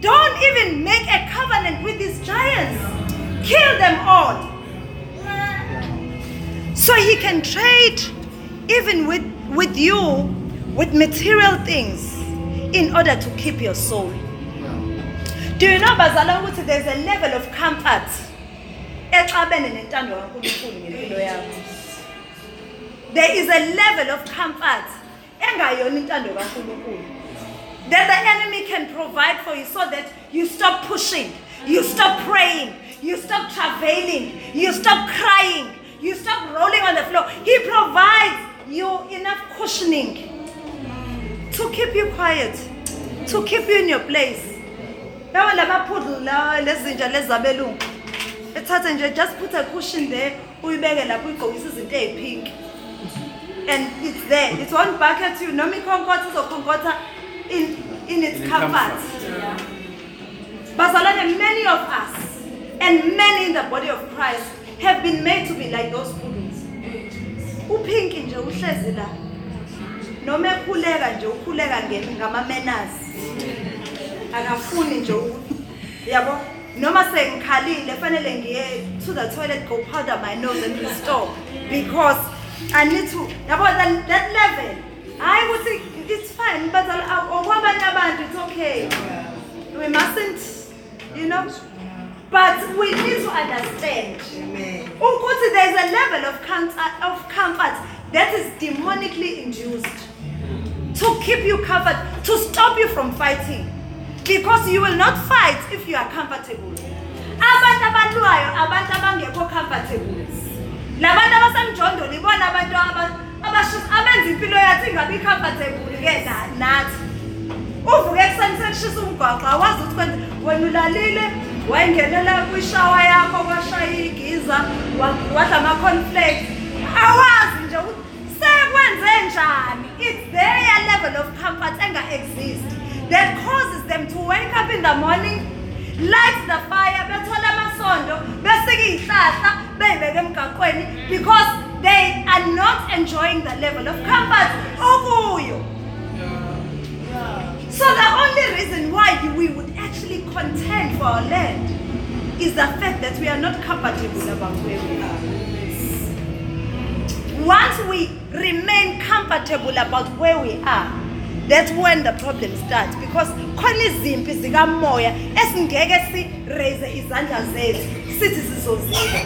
don't even make a covenant with these giants. Kill them all. So he can trade even with you, with material things, in order to keep your soul. Do you know, bazalwane, ukuthi there's a level of comfort exabene nentando kaNkulunkulu ngempilo yakho. There is a level of comfort engayona intando kaNkulunkulu that the enemy can provide for you, so that you stop pushing, you stop praying, you stop travailing, you stop crying, you stop rolling on the floor. He provides you enough cushioning to keep you quiet, to keep you in your place. Just put a cushion there, and it's there. It won't bark at you. In its comfort. Bazalwane, many of us, and many in the body of Christ, have been made to be like those puddles. Uphinki nje uhlezi la. Noma ekhuleka nje ukhuleka ngama-manners. Akafuni nje yabo, noma sengikhalile fanele ngiye to the toilet, go powder my nose and restore, because I need to. Yabo, that level. I would say it's fine, but it's okay. We mustn't, But we need to understand. Amen. Ukuthi there is a level of comfort that is demonically induced to keep you covered, to stop you from fighting, because you will not fight if you are comfortable. Abantu abalwayo, abantu abangekho comfortable. Labantu abasemjondolo ibona abantu abenza impilo yathi ingabi comfortable ke nathi. Uvuke ekuseni sekushisa umgwaqo, awazi ukuthi kwenze wena ulalile. Wayengenela kwishawa yakho kwashaya igiza wadla ama-conflict. Awazi nje sekwenze njani. It's their level of comfort enga-exist that causes them to wake up in the morning, light the fire, bethole amasondo, besika izihlahla, beyibeke emgaqweni, because they are not enjoying the level of comfort okuyo. So the only reason why we would actually contend for our land is the fact that we are not comfortable about where we are. once we remain comfortable about where we are, that's when the problem starts. Because khona izimpi zikamoya esingeke si raise izandla zethu sithi sizozila,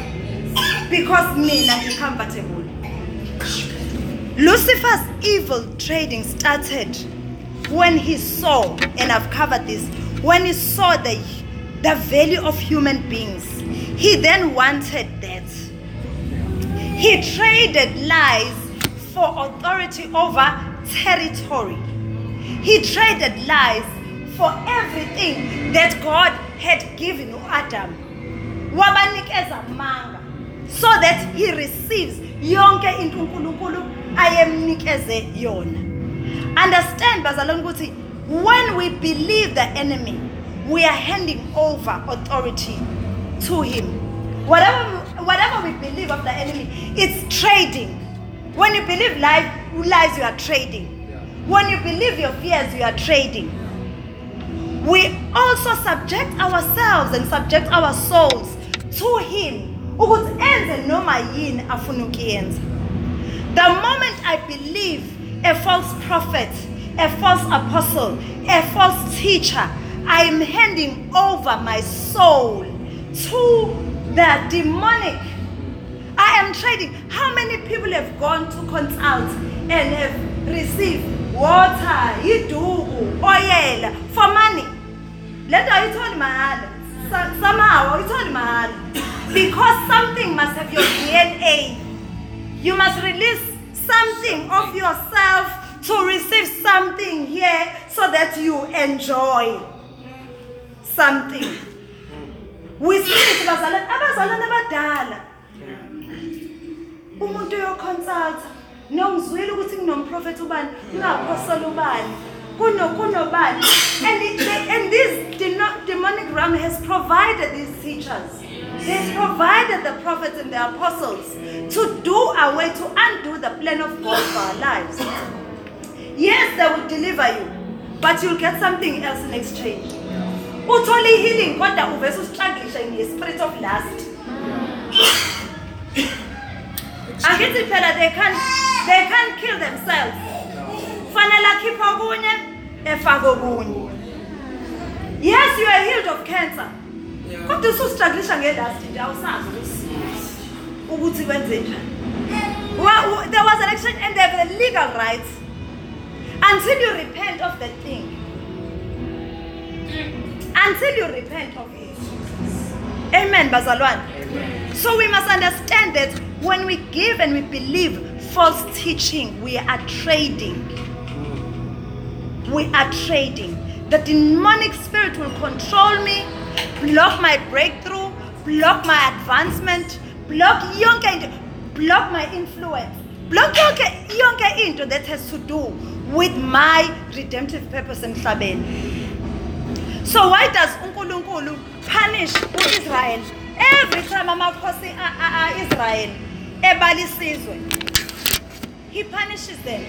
because mina ngicomfortable. Lucifer's evil trading started when he saw, and I've covered this, when he saw the value of human beings. He then wanted that. He traded lies for authority over territory. He traded lies for everything that God had given Adam. Wabanikeza manga, so that he receives yonke into uNkulunkulu ayemnikeze yona. Understand, bazalwane, ukuthi when we believe the enemy, we are handing over authority to him. Whatever we believe of the enemy, it's trading. When you believe lies, you are trading. When you believe your fears, you are trading. We also subject ourselves and subject our souls to him. The moment I believe a false prophet, a false apostle, a false teacher, I am handing over my soul to the demonic. I am trading. How many people have gone to consult and have received water, idugu, oil for money? Later you told mahal. Somehow you told mahal. Because something must have your DNA. You must release something of yourself to receive something here so that you enjoy something. We see abazalwane abadala. Umuntu yokhonzatha, nongizwile ukuthi kunomprofeti ubani, kunaphosela ubani, kunobani. And this demonic realm has provided these teachers. They provided the prophets and the apostles to do away, to undo the plan of God for our lives. Yes, they will deliver you, but you'll get something else in exchange. Utoli healing, God that will struggle in the spirit of lust. I get it, that they can't kill themselves. Yes, you are healed of cancer. But you struggle with lust in our sons. There was an action and they have the legal rights until you repent of that thing. Until you repent of it. Amen, bazalwane. So we must understand that when we give and we believe false teaching, we are trading. We are trading. The demonic spirit will control me, block my breakthrough, block my advancement, block my influence, block yonke into that has to do with my redemptive purpose in Sabbath. So why does uNkulunkulu punish Israel every time amakhosi Israel ebalisizwe? He punishes them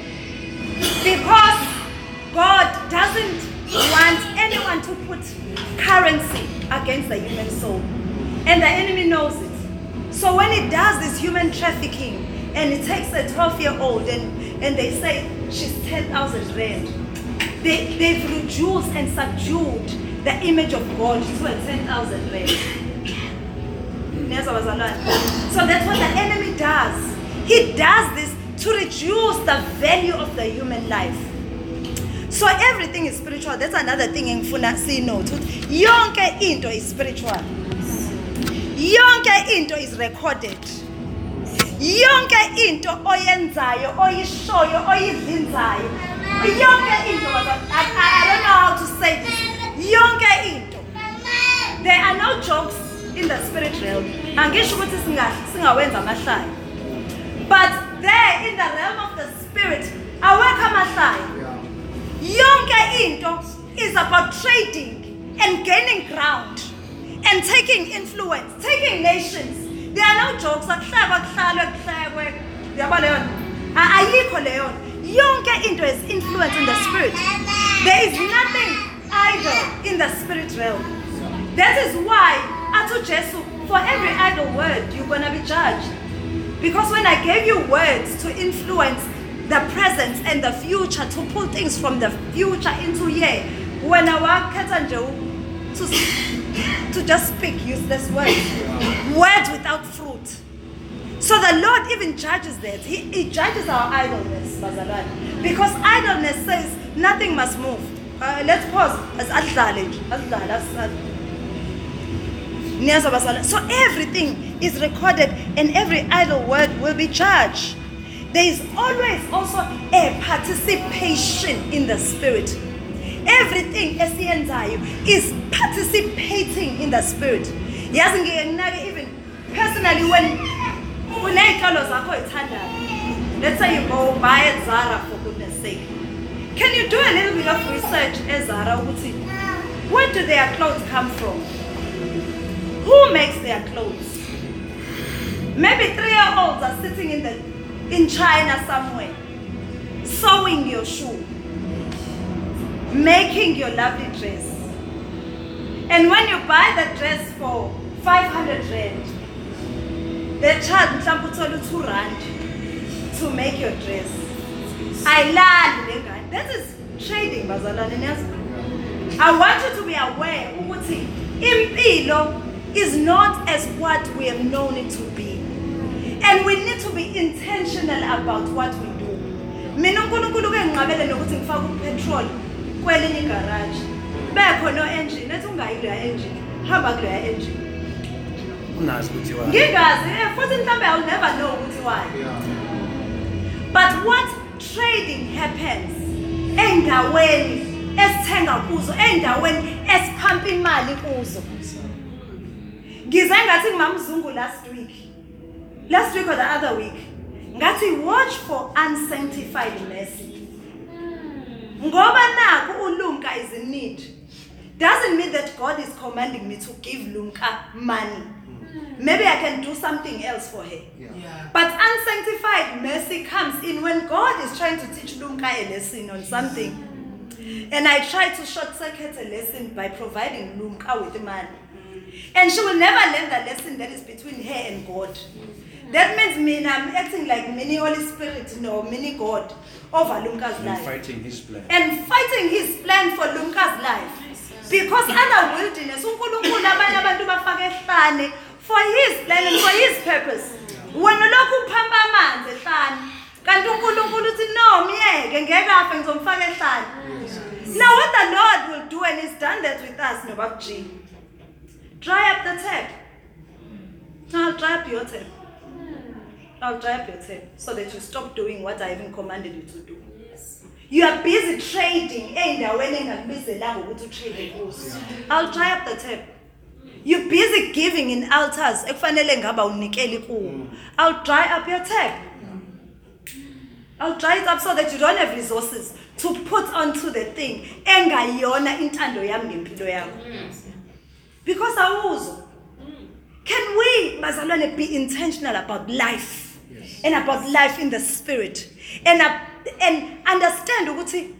because God doesn't want anyone to put currency against the human soul, and the enemy knows it. So when he does this human trafficking and he takes a 12-year-old and they say she's 10,000 rand, they've reduced and subdued the image of God to a 10,000 rand. So that's what the enemy does. He does this to reduce the value of the human life. So everything is spiritual. That's another thing in Funasi note. Yonke into is spiritual. Yonke into is recorded. Yonke into oyenzayo, oyishoyo, oyizinzayo. Yonke into, I don't know how to say this. Yonke into. There are no jokes in the spirit realm. But there in the realm of the spirit, yonke into is about trading and gaining ground and taking influence, taking nations. There are no jokes. Yonke into is influence in the spirit. There is nothing idol in the spirit realm. That is why, Atu Jesu, for every idle word, you're going to be judged. Because when I gave you words to influence the present and the future, to pull things from the future into here, when I work to just speak useless words, words without fruit. So the Lord even judges that. He judges our idleness, because idleness says nothing must move. Let's pause. So everything is recorded and every idle word will be judged. There is always also a participation in the Spirit. Everything is participating in the Spirit. Even personally, let's say you go buy at Zara, for goodness sake. Can you do a little bit of research at Zara? Where do their clothes come from? Who makes their clothes? Maybe 3-year-olds are sitting in China somewhere, sewing your shoe, making your lovely dress. And when you buy the dress for 500 rand, they charge you 2 rand to make your dress. That is trading, bazalwane. I want you to be aware, ukuthi impilo is not as what we have known it to be. And we need to be intentional about what we do. Mina uNkulunkulu engqabele nokuthi ngifake upetrol kwelinye igarage. Bekho no engine, ethi ungayi la engine, hamba kule engine. Unazi ukuthi why. Ngingazi, futhi mhlambe I'll never know ukuthi why. But what trading happens endaweni esithenga kuzo, endaweni esiphampa imali kuzo. Ngize ngathi ngimamzungu last week or the other week, ngathi watch for unsanctified mercy. Ngoba naku ulumka is in need, doesn't mean that God is commanding me to give Lumka money. Maybe I can do something else for her. Yeah. But unsanctified mercy comes in when God is trying to teach Lumka a lesson on something. And I try to short-circuit a lesson by providing Lumka with money. And she will never learn the lesson that is between her and God. That means I'm acting like mini Holy Spirit, no, mini God over Lumka's life. And fighting his plan for Lumka's life. Because other wilderness, for his plan and for his purpose. When now what the Lord will do, and he's done that with us, Nobakji. Dry up the tap. I'll dry up your tap so that you stop doing what I even commanded you to do. You are busy trading. I'll dry up the tap. You're busy giving in altars. I'll dry up your tap. I'll dry it up so that you don't have resources to put onto the thing. Because can we, bazalwane, be intentional about life? Yes. And about life in the Spirit? And understand ukuthi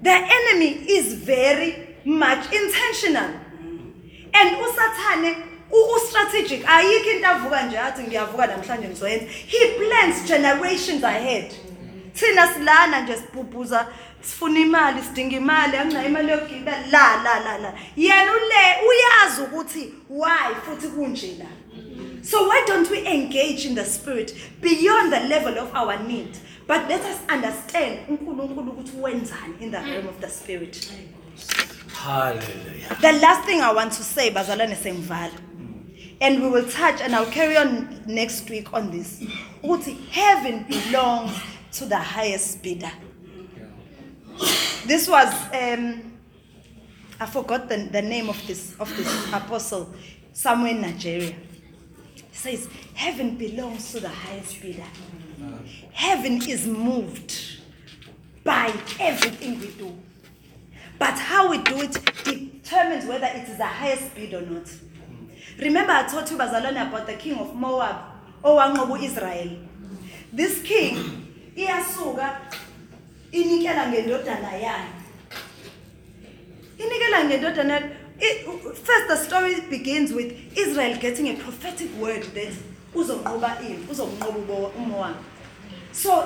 the enemy is very much intentional. And usathane strategic. He plans generations ahead. So why don't we engage in the Spirit beyond the level of our need? But let us understand in the realm of the Spirit. Hallelujah. The last thing I want to say, bazalwane sengvala, and we will touch and I'll carry on next week on this. Heaven belongs to the highest bidder. This was I forgot the name of this apostle somewhere in Nigeria. It says heaven belongs to the highest bidder. Heaven is moved by everything we do, but how we do it determines whether it is the highest bid or not. Remember, I taught you, bazalwane, about the king of Moab, owanqobu Israel. This king, iyasuka inikela ngendodana yayo. First, the story begins with Israel getting a prophetic word that So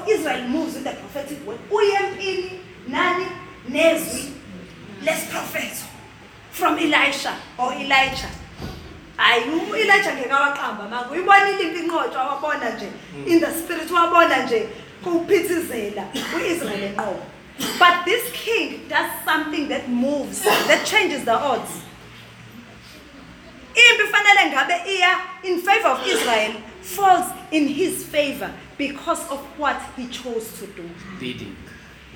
Israel moves with the prophetic word. Let's prophet from Elisha or Elijah. In the spiritual. But this king does something that moves, that changes the odds. In favor of Israel falls in his favor because of what he chose to do. Bidding.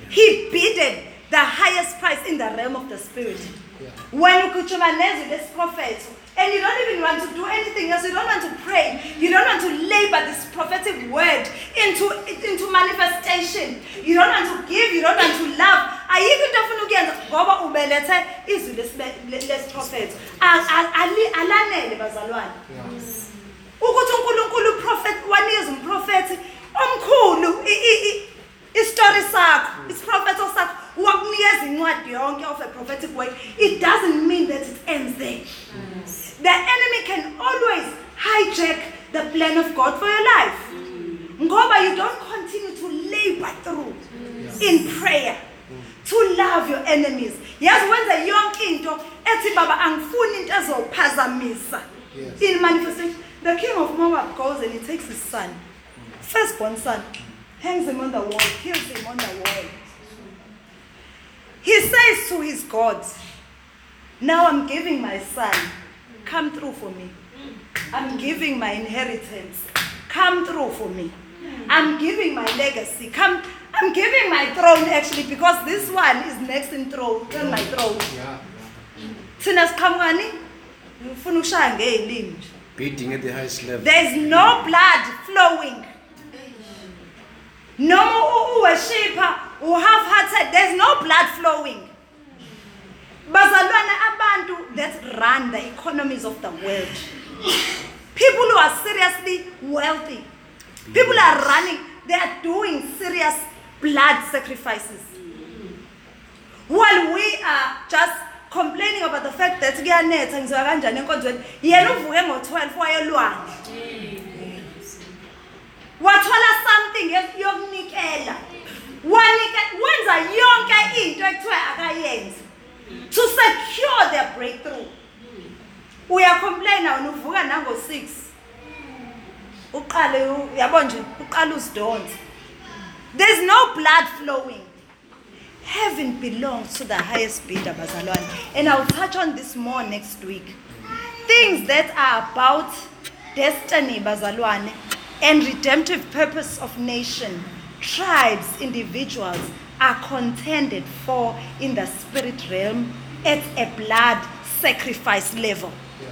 Yeah. He bidded the highest price in the realm of the spirit. Yeah. When you kuchumaneze this prophet, and you don't even want to do anything else, you don't want to pray, you don't want to labor this prophetic word into manifestation, you don't want to give, you don't want to love. Yes. Of a prophetic word, it doesn't mean that it ends there. Yes. The enemy can always hijack the plan of God for your life. Ngoba, you don't continue to labor through in prayer, to love your enemies. Yes, when the young king talks, in manifestation, the king of Moab goes and he takes his son, firstborn son, hangs him on the wall, kills him on the wall. He says to his gods, now I'm giving my son, come through for me. I'm giving my inheritance, come through for me. I'm giving my legacy, come. I'm giving my throne actually, because this one is next in throne, on my throne. Beating at the highest level. There's no blood flowing. No more worshiper. Who half-hearted, there's no blood flowing. Bazalwana abantu that run the economies of the world. People who are seriously wealthy. People are running, they are doing serious blood sacrifices. While we are just complaining about the fact that we are net and something. To secure their breakthrough. We are complaining on Uvuga number 6. There's no blood flowing. Heaven belongs to the highest bidder, Bazalwane. And I'll touch on this more next week. Things that are about destiny, Bazalwane, and redemptive purpose of nation. Tribes, individuals are contended for in the spirit realm at a blood sacrifice level. Yeah.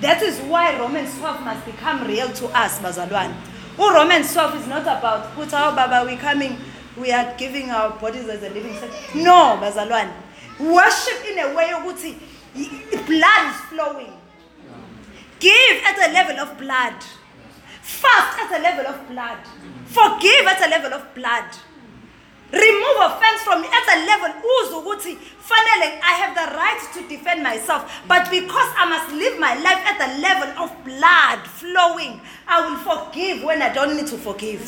That is why Romans 12 must become real to us, Bazalwane. Oh, Romans 12 is not about put our Baba, we coming, we are giving our bodies as a living sacrifice. No, Bazalwane. Worship in a way of blood is flowing. Give at a level of blood. Fast at a level of blood. Forgive at a level of blood. Remove offense from me at a level. Finally, I have the right to defend myself. But because I must live my life at the level of blood flowing, I will forgive when I don't need to forgive.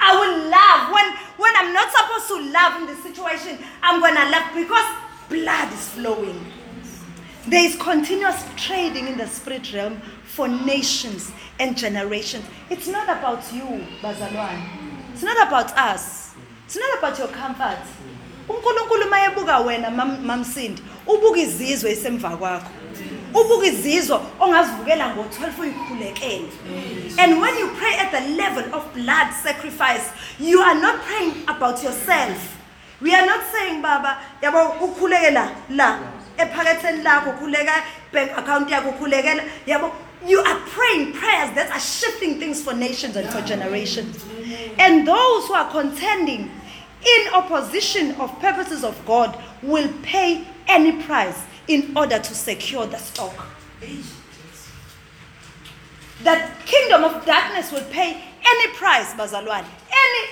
I will love when I'm not supposed to love in this situation. I'm going to love because blood is flowing. There is continuous trading in the spirit realm for nations and generations. It's not about you, Bazalwane. It's not about us. It's not about your comfort. UNkulunkulu mayebuka wena mamsindi, ubuka izizwe esemva kwakho. Ubuka izizwe ongazivukela ngo12 uyikhulekele. And when you pray at the level of blood sacrifice, you are not praying about yourself. We are not saying, Baba, yabo ukhulekela la. You are praying prayers that are shifting things for nations and for generations. And those who are contending in opposition of purposes of God will pay any price in order to secure the stock. The kingdom of darkness will pay any price, Bazalwane.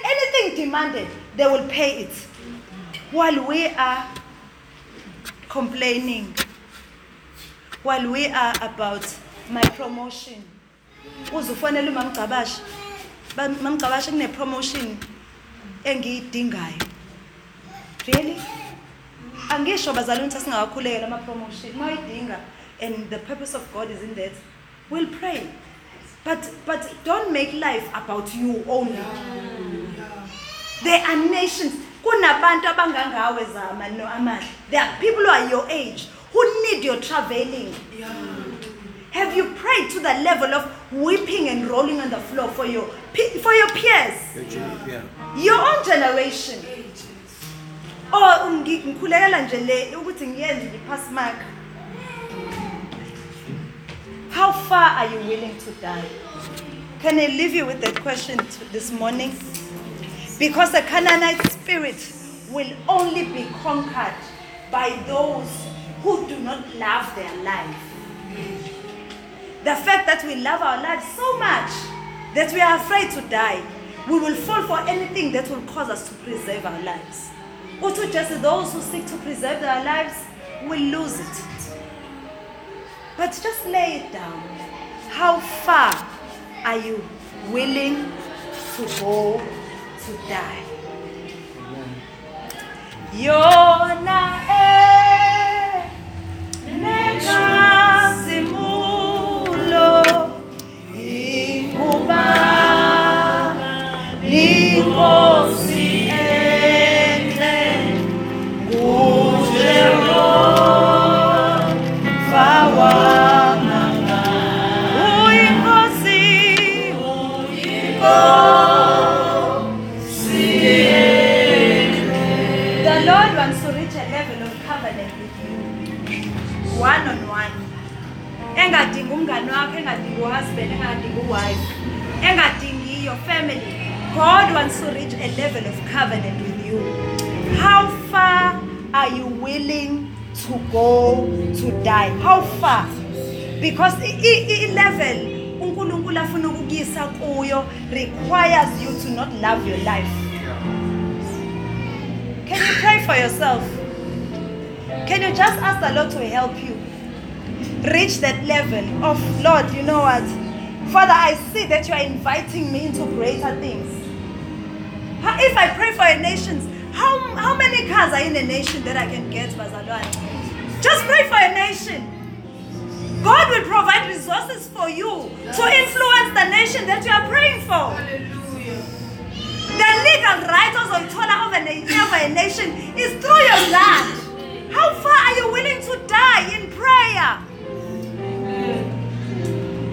Anything demanded, they will pay it. While we are complaining, while we are about my promotion. Uzufanele uMama Kabasha. Ba Mama Kabasha kune promotion engiyidingayo. Really? Angisho bazalwane ukuthi singakakhulela ama promotion. Mayidinga, and the purpose of God is in that. We'll pray. But don't make life about you only. Yeah. There are nations. There are people who are your age who need your traveling. Yeah. Have you prayed to the level of weeping and rolling on the floor for your peers? Yeah. Your own generation. How far are you willing to die? Can I leave you with that question this morning? Because the Canaanite spirit will only be conquered by those who do not love their life. The fact that we love our lives so much that we are afraid to die, we will fall for anything that will cause us to preserve our lives. Also, just those who seek to preserve their lives will lose it. But just lay it down. How far are you willing to go to die? God wants to reach a level of covenant with you. How far are you willing to go to die? How far? Because the level uNkulunkulu afuna ukukuyisa kuyo requires you to not love your life. Can you pray for yourself? Can you just ask the Lord to help you reach that level of, Lord, you know what? Father, I see that you are inviting me into greater things. If I pray for a nation, how many cars are in a nation that I can get, Bazalwane? Just pray for a nation. God will provide resources for you to influence the nation that you are praying for. Hallelujah. The legal right of a nation is through your land. How far are you willing to die in prayer?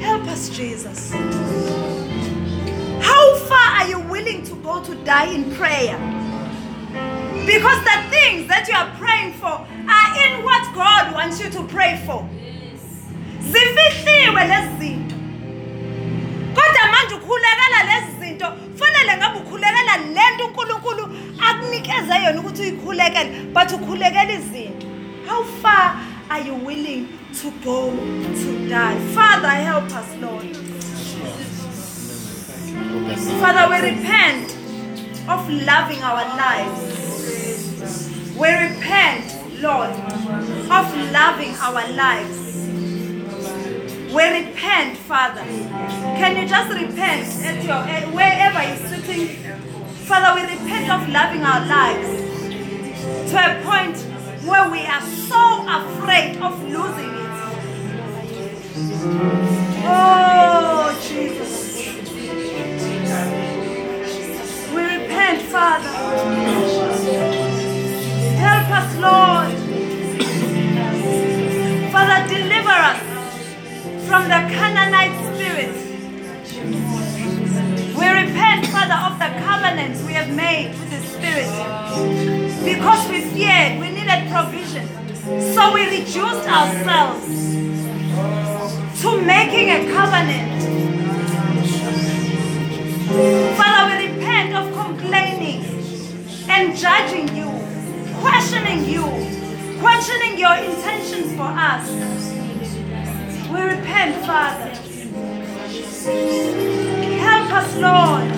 Help us, Jesus. How far are you willing to go to die in prayer? Because the things that you are praying for are in what God wants you to pray for. Zifihliwe lezi zinto. Kodwa manje ukhulekela lezi zinto, fanele ngabe ukhulekela lento uNkulunkulu akunikeze yona ukuthi uyikhulekele, but ukhulekela izinto. How far are you willing to go to die? Father, help us, Lord. Father, we repent of loving our lives. We repent, Lord, of loving our lives. We repent, Father. Can you just repent at your wherever you're sitting? Father, we repent of loving our lives to a point where we are so afraid of losing it. Oh, Jesus. We repent, Father. Help us, Lord. Father, deliver us from the Canaanite spirit. We repent, Father, of the covenants we have made with the spirit. Because we feared, we needed provision. So we reduced ourselves to making a covenant. Father, we repent of complaining and judging you, questioning your intentions for us. We repent, Father. Help us, Lord.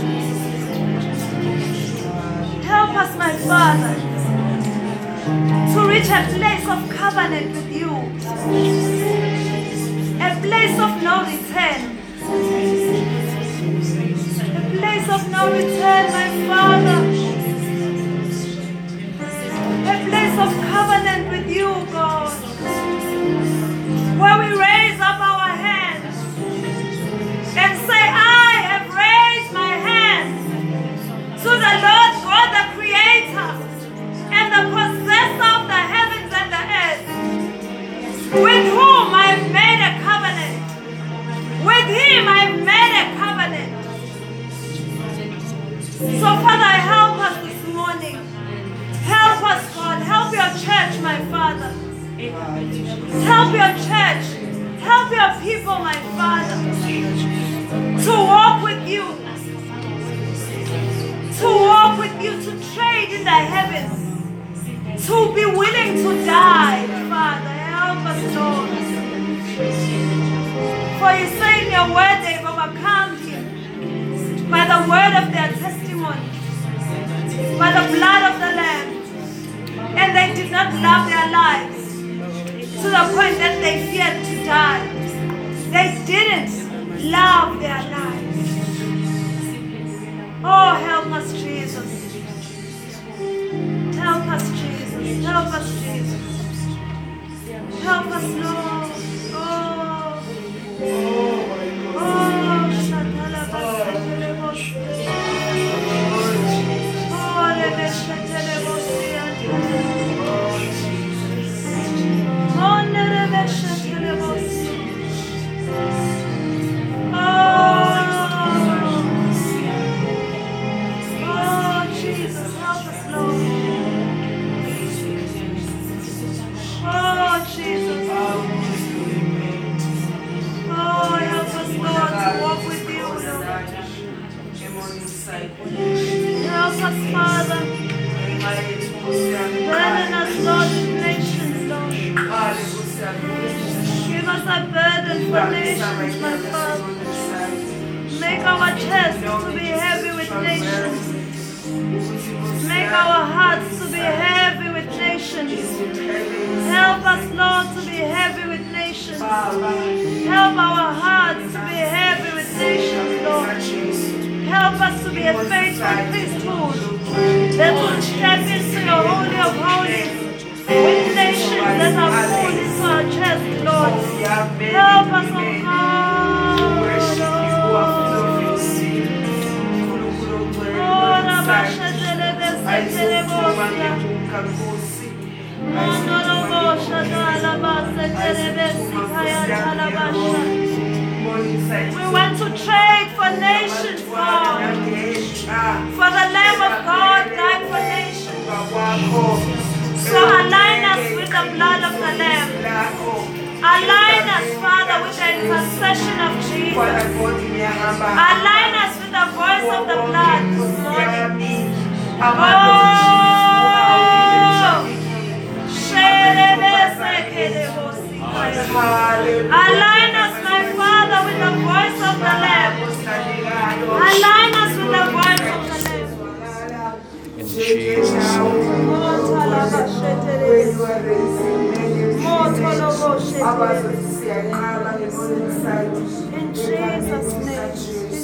Help us, my Father, to reach a place of covenant with you, a place of no return. The place of no return, my Father. A place of covenant with you, God. Where we raise up our hands and say, I have raised my hands to the Lord God, the Creator and the possessor of the heavens and the earth, with whom I have made a covenant. With him I have made a covenant. So Father, help us this morning. Help us, God. Help your church, my Father. Help your church. Help your people, my Father, to walk with you. To walk with you, to trade in the heavens. To be willing to die, Father. Help us, Lord. For you say in your word, they've overcome him by the word of their testimony, by the blood of the Lamb. And they did not love their lives to the point that they feared to die. They didn't love their lives. Oh, help us, Jesus. Help us, Jesus. Help us, Jesus. Help us, Lord. Oh. Align us with the voice of the blood this morning. Oh,